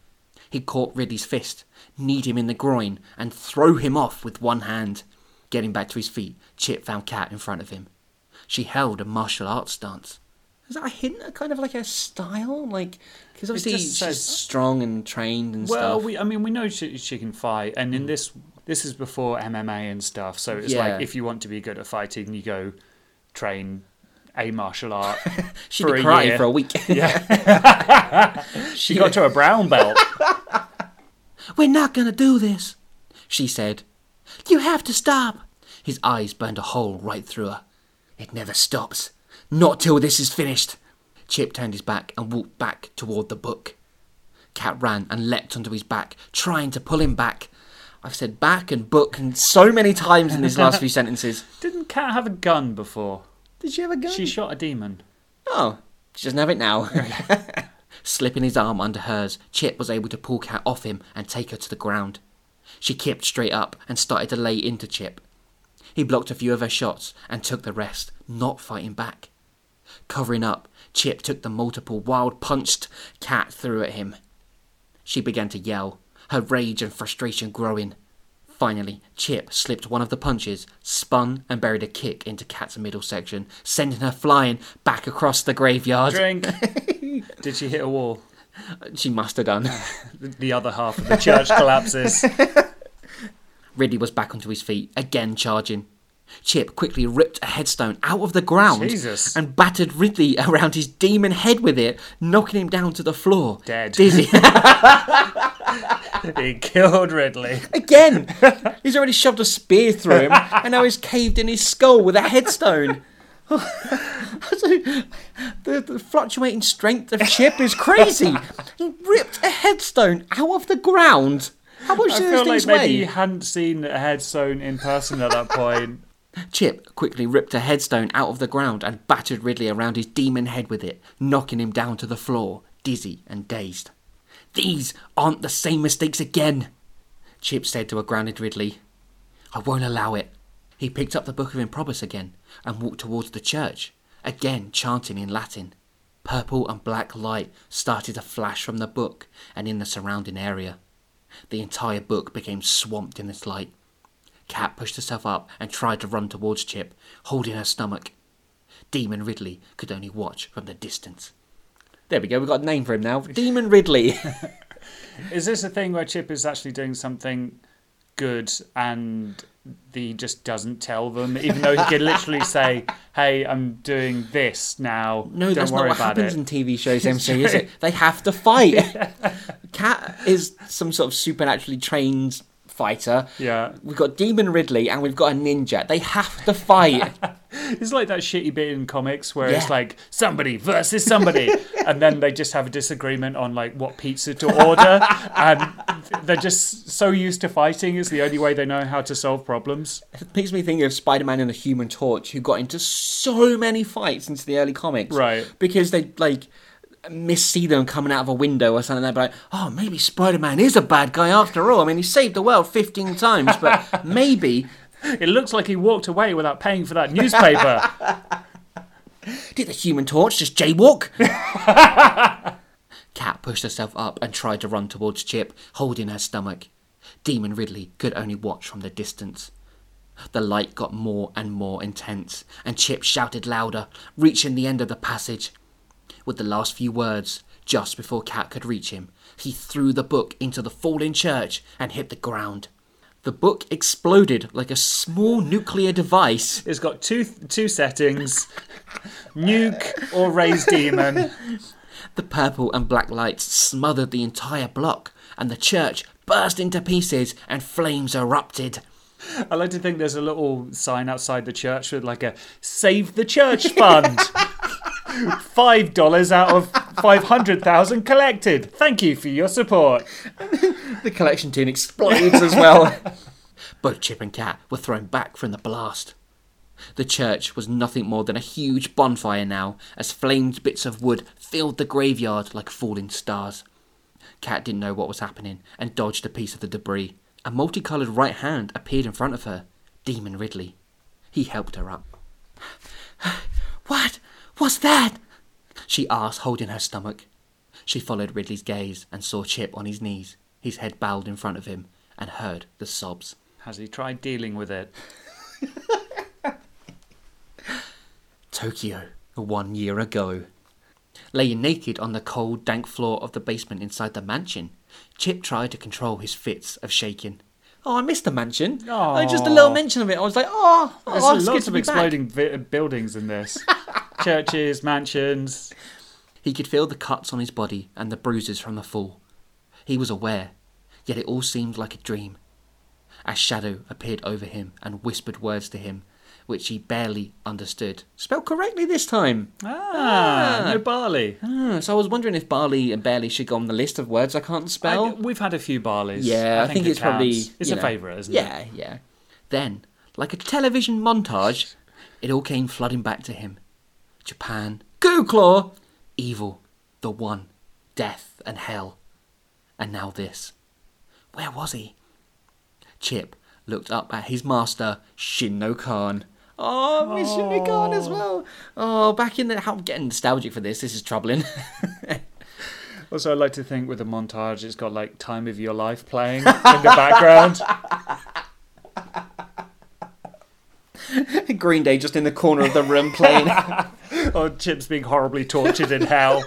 He caught Ridley's fist, kneed him in the groin, and threw him off with one hand. Getting back to his feet, Chip found Kat in front of him. She held a martial arts stance. Is that a hint of kind of like a style? Like, because obviously she's says, strong and trained and well, stuff. Well, we, I mean, we know she, she can fight, and mm. in this this is before M M A and stuff. So it's yeah. like, if you want to be good at fighting, you go train a martial art she for did a cry year. for a week. Yeah. She got to a brown belt. We're not going to do this, she said. You have to stop. His eyes burned a hole right through her. It never stops. Not till this is finished. Chip turned his back and walked back toward the book. Cat ran and leapt onto his back, trying to pull him back. I've said back and book and so many times in these last few sentences. Didn't Cat have a gun before? Did she have a gun? She shot a demon. Oh, she doesn't have it now. Slipping his arm under hers, Chip was able to pull Cat off him and take her to the ground. She kicked straight up and started to lay into Chip. He blocked a few of her shots and took the rest, not fighting back. Covering up, Chip took the multiple wild punched Cat threw at him. She began to yell, her rage and frustration growing. Finally, Chip slipped one of the punches, spun and buried a kick into Cat's middle section, sending her flying back across the graveyard. Drink! Did she hit a wall? She must have done. The other half of the church collapses. Ridley was back onto his feet, again charging. Chip quickly ripped a headstone out of the ground Jesus. and battered Ridley around his demon head with it, knocking him down to the floor. Dead. Dizzy. He killed Ridley. Again. He's already shoved a spear through him and now he's caved in his skull with a headstone. the, the fluctuating strength of Chip is crazy. He ripped a headstone out of the ground. How much I do those things like maybe weigh? You hadn't seen a headstone in person at that point. Chip quickly ripped a headstone out of the ground and battered Ridley around his demon head with it, knocking him down to the floor, dizzy and dazed. These aren't the same mistakes again, Chip said to a grounded Ridley. I won't allow it. He picked up the Book of Improbus again and walked towards the church, again chanting in Latin. Purple and black light started to flash from the book and in the surrounding area. The entire book became swamped in this light. Cat pushed herself up and tried to run towards Chip, holding her stomach. Demon Ridley could only watch from the distance. There we go, we've got a name for him now. Demon Ridley. Is this a thing where Chip is actually doing something good and he just doesn't tell them, even though he could literally say, hey, I'm doing this now, no, don't worry about it? No, that's not what happens in T V shows, M C, is it? They have to fight. Cat is some sort of supernaturally trained fighter. Yeah. We've got Demon Ridley and we've got a ninja. They have to fight. It's like that shitty bit in comics where yeah. it's like somebody versus somebody and then they just have a disagreement on like what pizza to order and they're just so used to fighting is the only way they know how to solve problems. It makes me think of Spider-Man and the Human Torch, who got into so many fights into the early comics. Right. Because they like missee them coming out of a window or something, they'd be like, oh, maybe Spider-Man is a bad guy after all. I mean, he saved the world fifteen times, but maybe... It looks like he walked away without paying for that newspaper. Did the Human Torch just jaywalk? Cat pushed herself up and tried to run towards Chip, holding her stomach. Demon Ridley could only watch from the distance. The light got more and more intense, and Chip shouted louder, reaching the end of the passage. With the last few words, just before Cat could reach him, he threw the book into the falling church and hit the ground. The book exploded like a small nuclear device. It's got two two settings, nuke or raise demon. The purple and black lights smothered the entire block, and the church burst into pieces and flames erupted. I like to think there's a little sign outside the church with like a Save the Church Fund. Five dollars out of five hundred thousand collected. Thank you for your support. The collection tin explodes as well. Both Chip and Cat were thrown back from the blast. The church was nothing more than a huge bonfire now, as flamed bits of wood filled the graveyard like falling stars. Cat didn't know what was happening and dodged a piece of the debris. A multicoloured right hand appeared in front of her. Demon Ridley. He helped her up. What? What's that? She asked, holding her stomach. She followed Ridley's gaze and saw Chip on his knees, his head bowed in front of him, and heard the sobs. Has he tried dealing with it? Tokyo, one year ago. Laying naked on the cold, dank floor of the basement inside the mansion, Chip tried to control his fits of shaking. oh, I missed the mansion. Oh, just a little mention of it. I was like, oh, oh there's lots good of exploding vi- buildings in this. Churches, mansions. He could feel the cuts on his body and the bruises from the fall. He was aware, yet it all seemed like a dream. A shadow appeared over him and whispered words to him, which he barely understood. Spelled correctly this time. Ah, ah. no barley. Ah, so I was wondering if barley and barely should go on the list of words I can't spell. I, we've had a few barleys. Yeah, I, I think, think it's counts. probably... It's a know, favourite, isn't yeah, it? Yeah, yeah. Then, like a television montage, it all came flooding back to him. Japan, Goo Claw, evil, the one, death and hell. And now this. Where was he? Chip looked up at his master, Shinno Khan. Oh, Miss Shinno Khan as well. Oh, back in the... I'm getting nostalgic for this. This is troubling. Also, I like to think with the montage, it's got, like, Time of Your Life playing in the background. Green Day just in the corner of the room playing. Oh, Chip's being horribly tortured in hell.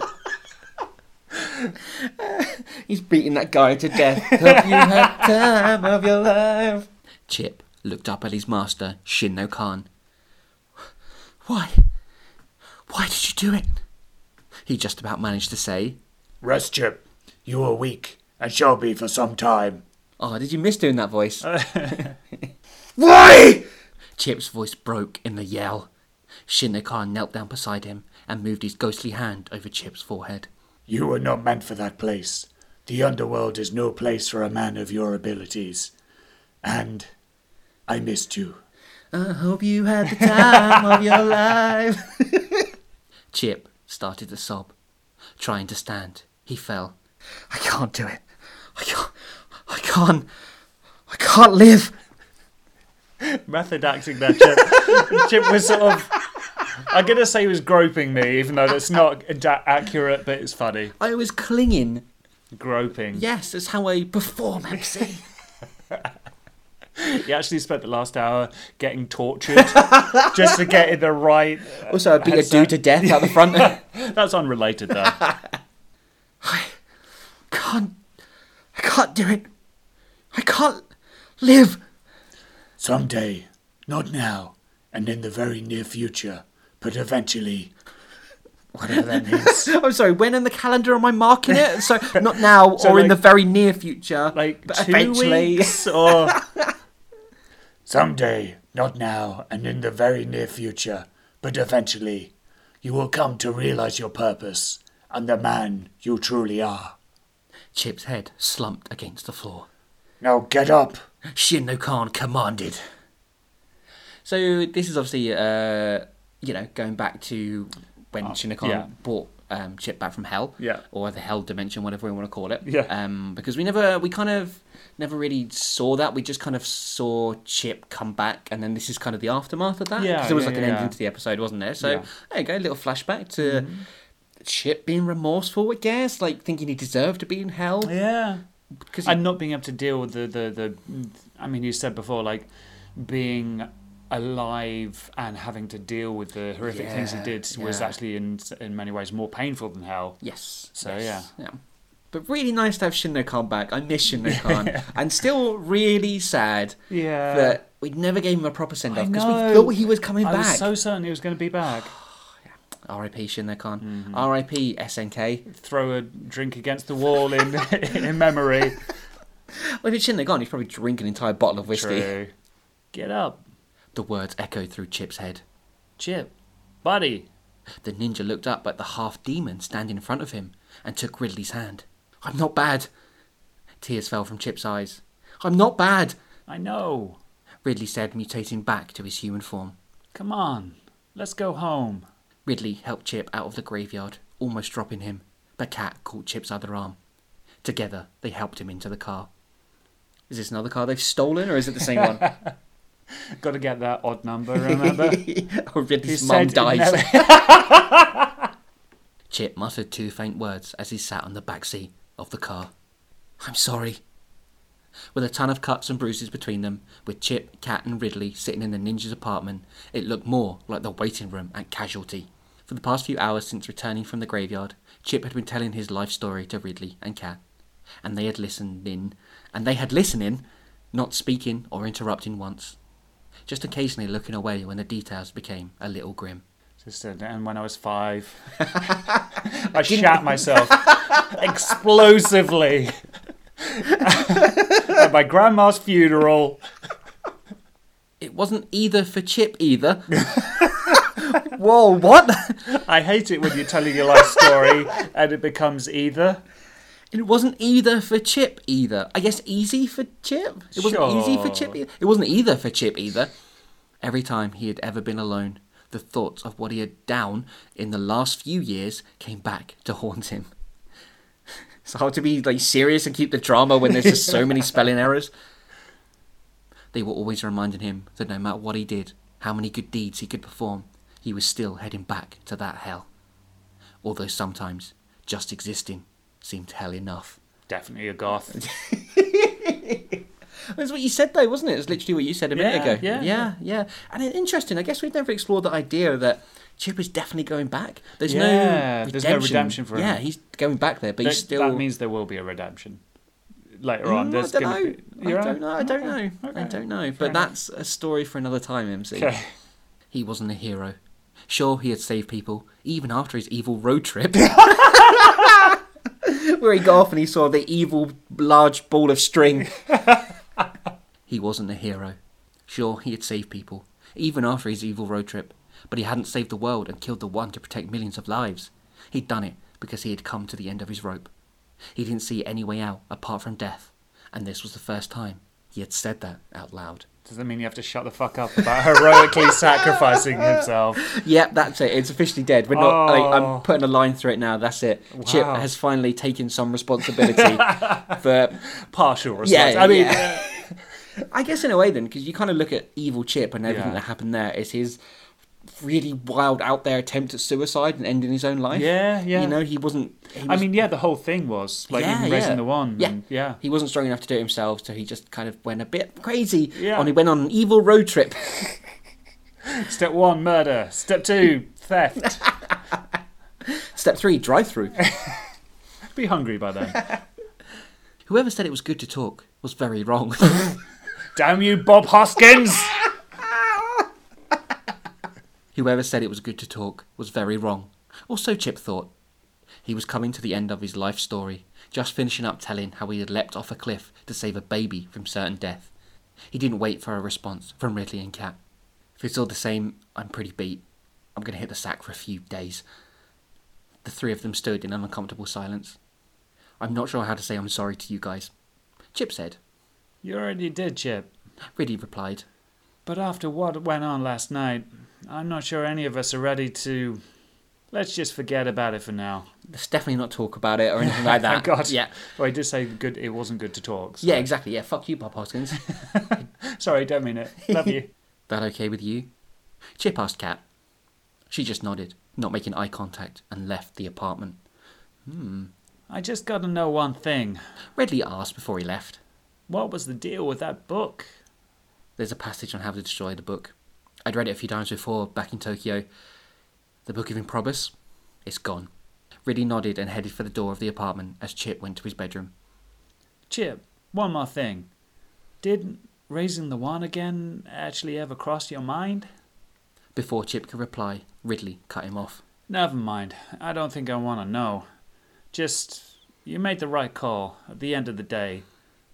He's beating that guy to death. Hope you have time of your life. Chip looked up at his master, Shinno Khan. Why? Why did you do it? He just about managed to say. Rest, Chip. You are weak and shall be for some time. Oh, did you miss doing that voice? Why? Chip's voice broke in the yell. Shinno Khan knelt down beside him and moved his ghostly hand over Chip's forehead. You were not meant for that place. The underworld is no place for a man of your abilities. And I missed you. I hope you had the time of your life. Chip started to sob. Trying to stand, he fell. I can't do it. I can't. I can't. I can't live. Method acting there, Chip. Chip was sort of... I'm going to say he was groping me, even though that's not da- accurate, but it's funny. I was clinging. Groping. Yes, that's how I perform, M C. He actually spent the last hour getting tortured just to get in the right... Uh, also, I'd be a dude to death out the front. That's unrelated, though. I can't... I can't do it. I can't live. Someday, not now, and in the very near future... But eventually, whatever that means. I'm sorry, when in the calendar am I marking it? So not now so or like, in the very near future. Like but two eventually. Weeks or... Someday, not now and in the very near future, but eventually you will come to realise your purpose and the man you truly are. Chip's head slumped against the floor. Now get up! Shinno Khan commanded. So this is obviously... Uh, You know, going back to when oh, Shinno Khan yeah. brought um, Chip back from hell, yeah. or the hell dimension, whatever we want to call it, yeah. um, because we never, we kind of never really saw that. We just kind of saw Chip come back, and then this is kind of the aftermath of that. Yeah, there was yeah, like an yeah. ending to the episode, wasn't there? So yeah. there you go, a little flashback to mm-hmm. Chip being remorseful, I guess, like thinking he deserved to be in hell. Yeah, because he... and not being able to deal with the, the the. I mean, you said before, like being. Alive and having to deal with the horrific yeah, things he did was yeah. actually in in many ways more painful than hell. Yes. So yes, yeah. yeah. But really nice to have Shinno Khan back. I miss Shinno Khan, and still really sad. Yeah. That we never gave him a proper send off because we thought he was coming I back. I was so certain he was going to be back. R I P Shinno Khan. Mm-hmm. R I P S N K. Throw a drink against the wall in in memory. Well, if it's Shinno Khan, he'd probably drink an entire bottle of whiskey. True. Get up. The words echoed through Chip's head. Chip, buddy. The ninja looked up at the half-demon standing in front of him and took Ridley's hand. I'm not bad. Tears fell from Chip's eyes. I'm not bad. I know. Ridley said, mutating back to his human form. Come on, let's go home. Ridley helped Chip out of the graveyard, almost dropping him, but Kat caught Chip's other arm. Together, they helped him into the car. Is this another car they've stolen, or is it the same one? Got to get that odd number, remember? Or Ridley's mum dies. Never... Chip muttered two faint words as he sat on the back seat of the car. I'm sorry. With a ton of cuts and bruises between them, with Chip, Kat and Ridley sitting in the ninja's apartment, it looked more like the waiting room at Casualty. For the past few hours since returning from the graveyard, Chip had been telling his life story to Ridley and Kat. And they had listened in... And they had listened in... not speaking or interrupting once, just occasionally looking away when the details became a little grim. Just said, and when I was five, I, I shat myself explosively at my grandma's funeral. It wasn't either for Chip either. Whoa, what? I hate it when you're telling your life story and it becomes either. It wasn't either for Chip either. I guess easy for Chip? It wasn't sure. easy for Chip either. It wasn't either for Chip either. Every time he had ever been alone, the thoughts of what he had done in the last few years came back to haunt him. It's hard to be like serious and keep the drama when there's just so many spelling errors. They were always reminding him that no matter what he did, how many good deeds he could perform, he was still heading back to that hell. Although sometimes just existing seemed hell enough. Definitely a goth. That's what you said, though, wasn't it? It's literally what you said a yeah, minute ago. Yeah, yeah, yeah. And it's interesting. I guess we've never explored the idea that Chip is definitely going back. There's yeah, no redemption. There's no redemption for him. Yeah, he's going back there, but there, he's still. That means there will be a redemption later mm, on. There's I don't know. Be... I, right? don't know. I don't okay. know. Okay. I don't know. Fair but enough. That's a story for another time, M C. Okay. He wasn't a hero. Sure, he had saved people even after his evil road trip. Where he got off and he saw the evil large ball of string. He wasn't a hero. Sure, he had saved people, even after his evil road trip, but he hadn't saved the world and killed the one to protect millions of lives. He'd done it because he had come to the end of his rope. He didn't see any way out apart from death, and this was the first time he had said that out loud. Does that mean you have to shut the fuck up about heroically sacrificing himself? Yep, that's it. It's officially dead. We're not. Oh. Like, I'm putting a line through it now. That's it. Wow. Chip has finally taken some responsibility for partial responsibility. Yeah, I mean. Yeah. I guess in a way then, because you kind of look at evil Chip and everything yeah. that happened there is his really wild out there attempt at suicide and ending his own life. Yeah, yeah. You know, he wasn't... He was, I mean, yeah, the whole thing was, like, yeah, even raising yeah. the wand. Yeah. And, yeah, he wasn't strong enough to do it himself, so he just kind of went a bit crazy. Yeah. And he went on an evil road trip. Step one, murder. Step two, theft. Step three, drive-through. Be hungry by then. Whoever said it was good to talk was very wrong. Damn you, Bob Hoskins! Whoever said it was good to talk was very wrong. Or so Chip thought. He was coming to the end of his life story, just finishing up telling how he had leapt off a cliff to save a baby from certain death. He didn't wait for a response from Ridley and Kat. If it's all the same, I'm pretty beat. I'm going to hit the sack for a few days. The three of them stood in uncomfortable silence. I'm not sure how to say I'm sorry to you guys, Chip said. You already did, Chip, Ridley replied. But after what went on last night, I'm not sure any of us are ready to... Let's just forget about it for now. Let's definitely not talk about it or anything like that. Thank God. Yeah. Well, I did say good. It wasn't good to talk. So. Yeah, exactly. Yeah, fuck you, Bob Hoskins. Sorry, don't mean it. Love you. That okay with you? Chip asked Kat. She just nodded, not making eye contact, and left the apartment. Hmm. I just got to know one thing, Ridley asked before he left. What was the deal with that book? There's a passage on how to destroy the book. I'd read it a few times before, back in Tokyo. The Book of Improbus? It's gone. Ridley nodded and headed for the door of the apartment as Chip went to his bedroom. Chip, one more thing. Did raising the wand again actually ever cross your mind? Before Chip could reply, Ridley cut him off. Never mind. I don't think I want to know. Just, you made the right call at the end of the day.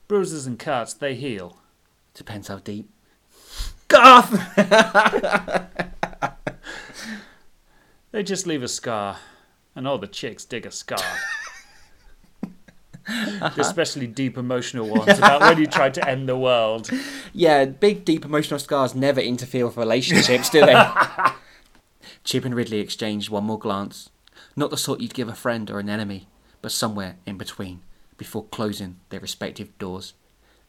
Bruises and cuts, they heal. Depends how deep. Goth! They just leave a scar, and all the chicks dig a scar. Uh-huh. Especially deep emotional ones, about when you try to end the world. Yeah, big, deep emotional scars never interfere with relationships, do they? Chip and Ridley exchanged one more glance. Not the sort you'd give a friend or an enemy, but somewhere in between. Before closing their respective doors.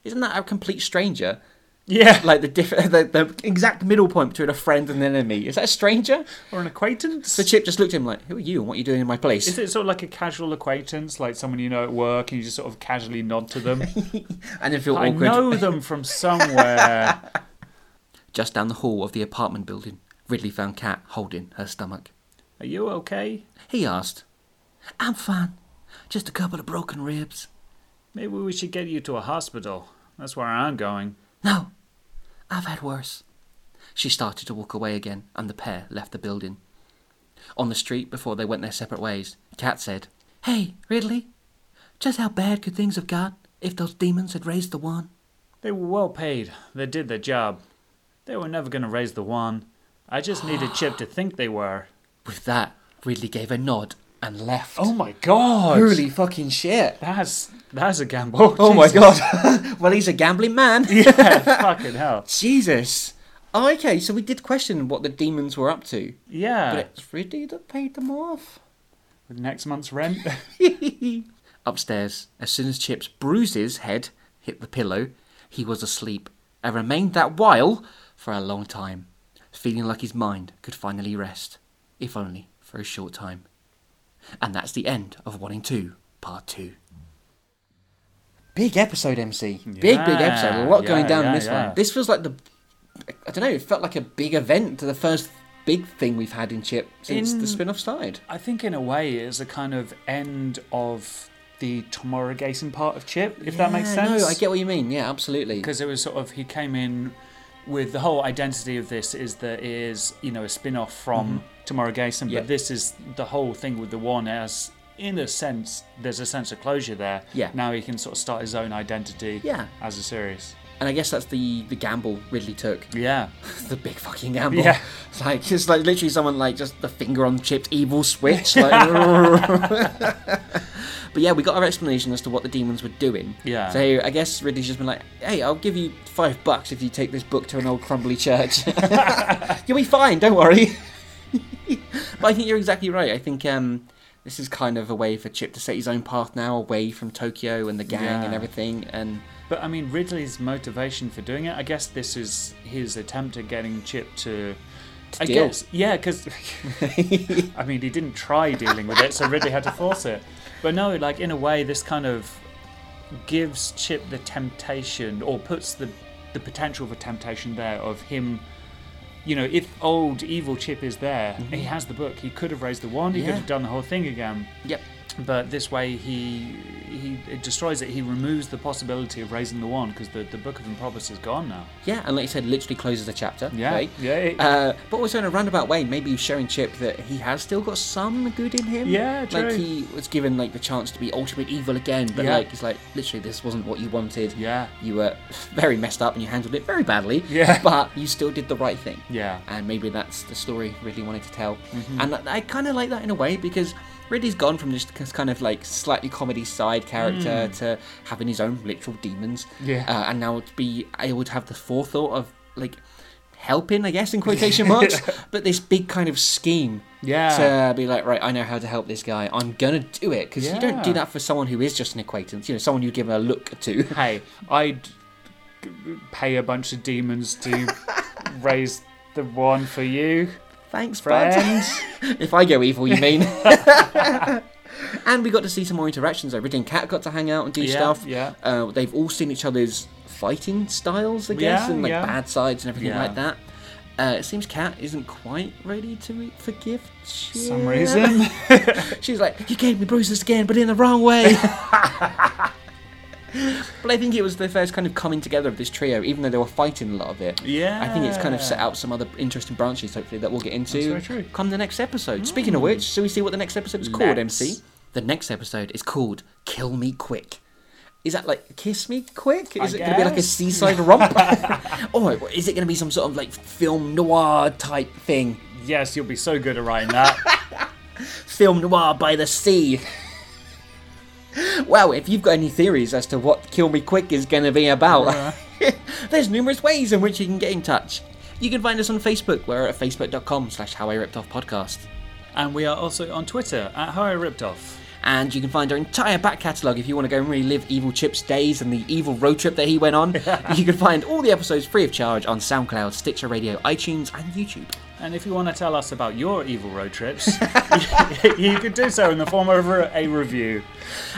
Isn't that a complete stranger? Yeah. Like the diff- the, the exact middle point between a friend and an enemy. Is that a stranger? Or an acquaintance? So Chip just looked at him like, who are you and what are you doing in my place? Is it sort of like a casual acquaintance, like someone you know at work and you just sort of casually nod to them? And then feel I awkward. I know them from somewhere. Just down the hall of the apartment building, Ridley found Kat holding her stomach. Are you okay? He asked. I'm fine. Just a couple of broken ribs. Maybe we should get you to a hospital. That's where I'm going. No, I've had worse. She started to walk away again, and the pair left the building. On the street, before they went their separate ways, Kat said, "Hey, Ridley, just how bad could things have got if those demons had raised the one?" "They were well paid. They did their job. They were never going to raise the one. I just needed Chip to think they were." With that, Ridley gave a nod and left. Oh my god! Holy fucking shit! That's that's a gamble. Oh, oh my god! Well, he's a gambling man. Yeah, fucking hell. Jesus. Oh, okay, so we did question what the demons were up to. Yeah. But it's Ridley that paid them off. With next month's rent. Upstairs, as soon as Chip's bruises head hit the pillow, he was asleep and remained that while for a long time, feeling like his mind could finally rest, if only for a short time. And that's the end of one and two, part two. Big episode, M C. Yeah, big, big episode. A lot yeah, going down yeah, in this yeah. one. This feels like the... I don't know, it felt like a big event to the first big thing we've had in Chip since in, the spin-off started. I think in a way it is a kind of end of the Tomorrow Gacin part of Chip, if yeah, that makes sense. No, I get what you mean. Yeah, absolutely. Because it was sort of, he came in with the whole identity of this is that it is, you know, a spin-off from mm-hmm. Tomorrow Gacin, yep. but this is the whole thing with the one as, in a sense, there's a sense of closure there. Yeah. Now he can sort of start his own identity yeah. as a series. And I guess that's the, the gamble Ridley took. Yeah. The big fucking gamble. Yeah. It's like, it's like literally someone like just the finger on Chip's evil switch. Like, but yeah, we got our explanation as to what the demons were doing. Yeah. So I guess Ridley's just been like, hey, I'll give you five bucks if you take this book to an old crumbly church. You'll be fine, don't worry. But I think you're exactly right. I think um, this is kind of a way for Chip to set his own path now away from Tokyo and the gang yeah. and everything. And... But, I mean, Ridley's motivation for doing it, I guess this is his attempt at getting Chip to... to I deal. guess, yeah, because... I mean, he didn't try dealing with it, so Ridley had to force it. But no, like, in a way, this kind of gives Chip the temptation, or puts the, the potential for temptation there of him... You know, if old evil Chip is there, mm-hmm. he has the book, he could have raised the wand, he yeah. could have done the whole thing again. Yep. But this way, he he it destroys it. He removes the possibility of raising the wand because the, the Book of Improbus is gone now. Yeah, and like you said, literally closes the chapter. Yeah, right? yeah. It, uh, but also in a roundabout way, maybe showing Chip that he has still got some good in him. Yeah, true. Like he was given like the chance to be ultimate evil again, but yeah. like it's like literally this wasn't what you wanted. Yeah, you were very messed up and you handled it very badly. Yeah, but you still did the right thing. Yeah, and maybe that's the story Ridley wanted to tell. Mm-hmm. And I, I kind of like that in a way because. Ridley's gone from just kind of like slightly comedy side character mm. to having his own literal demons. Yeah. Uh, and now to be able to have the forethought of like helping, I guess, in quotation marks, but this big kind of scheme yeah. to be like, right, I know how to help this guy. I'm going to do it. Because yeah. you don't do that for someone who is just an acquaintance, you know, someone you give a look to. Hey, I'd pay a bunch of demons to raise the one for you. Thanks, friends. If I go evil, you mean. And we got to see some more interactions. Like Ridley and Kat got to hang out and do yeah, stuff. Yeah. Uh, they've all seen each other's fighting styles, I guess, yeah, and like yeah. bad sides and everything yeah. like that. Uh, it seems Kat isn't quite ready to forgive Chip. For some reason. She's like, you gave me bruises again, but in the wrong way. But I think it was the first kind of coming together of this trio, even though they were fighting a lot of it. Yeah. I think it's kind of set out some other interesting branches, hopefully, that we'll get into come the next episode. Mm. Speaking of which, shall we see what the next episode is called, M C? The next episode is called Kill Me Quick. Is that like Kiss Me Quick? Is I it going to be like a seaside romp? Or is it going to be some sort of like film noir type thing? Yes, you'll be so good at writing that. Film noir by the sea. Well, if you've got any theories as to what Kill Me Quick is going to be about, yeah. there's numerous ways in which you can get in touch. You can find us on Facebook. We're at facebook.com slash How I Ripped Off Podcast. And we are also on Twitter at How I Ripped Off. And you can find our entire back catalogue if you want to go and relive Evil Chip's days and the evil road trip that he went on. You can find all the episodes free of charge on SoundCloud, Stitcher Radio, iTunes and YouTube. And if you want to tell us about your evil road trips, you can do so in the form of a review.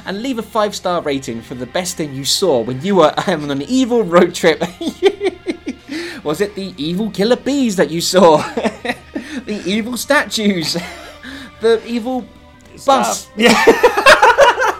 And leave a five-star rating for the best thing you saw when you were um, on an evil road trip. Was it the evil killer bees that you saw? The evil statues? The evil... Stop. Bus? Yeah.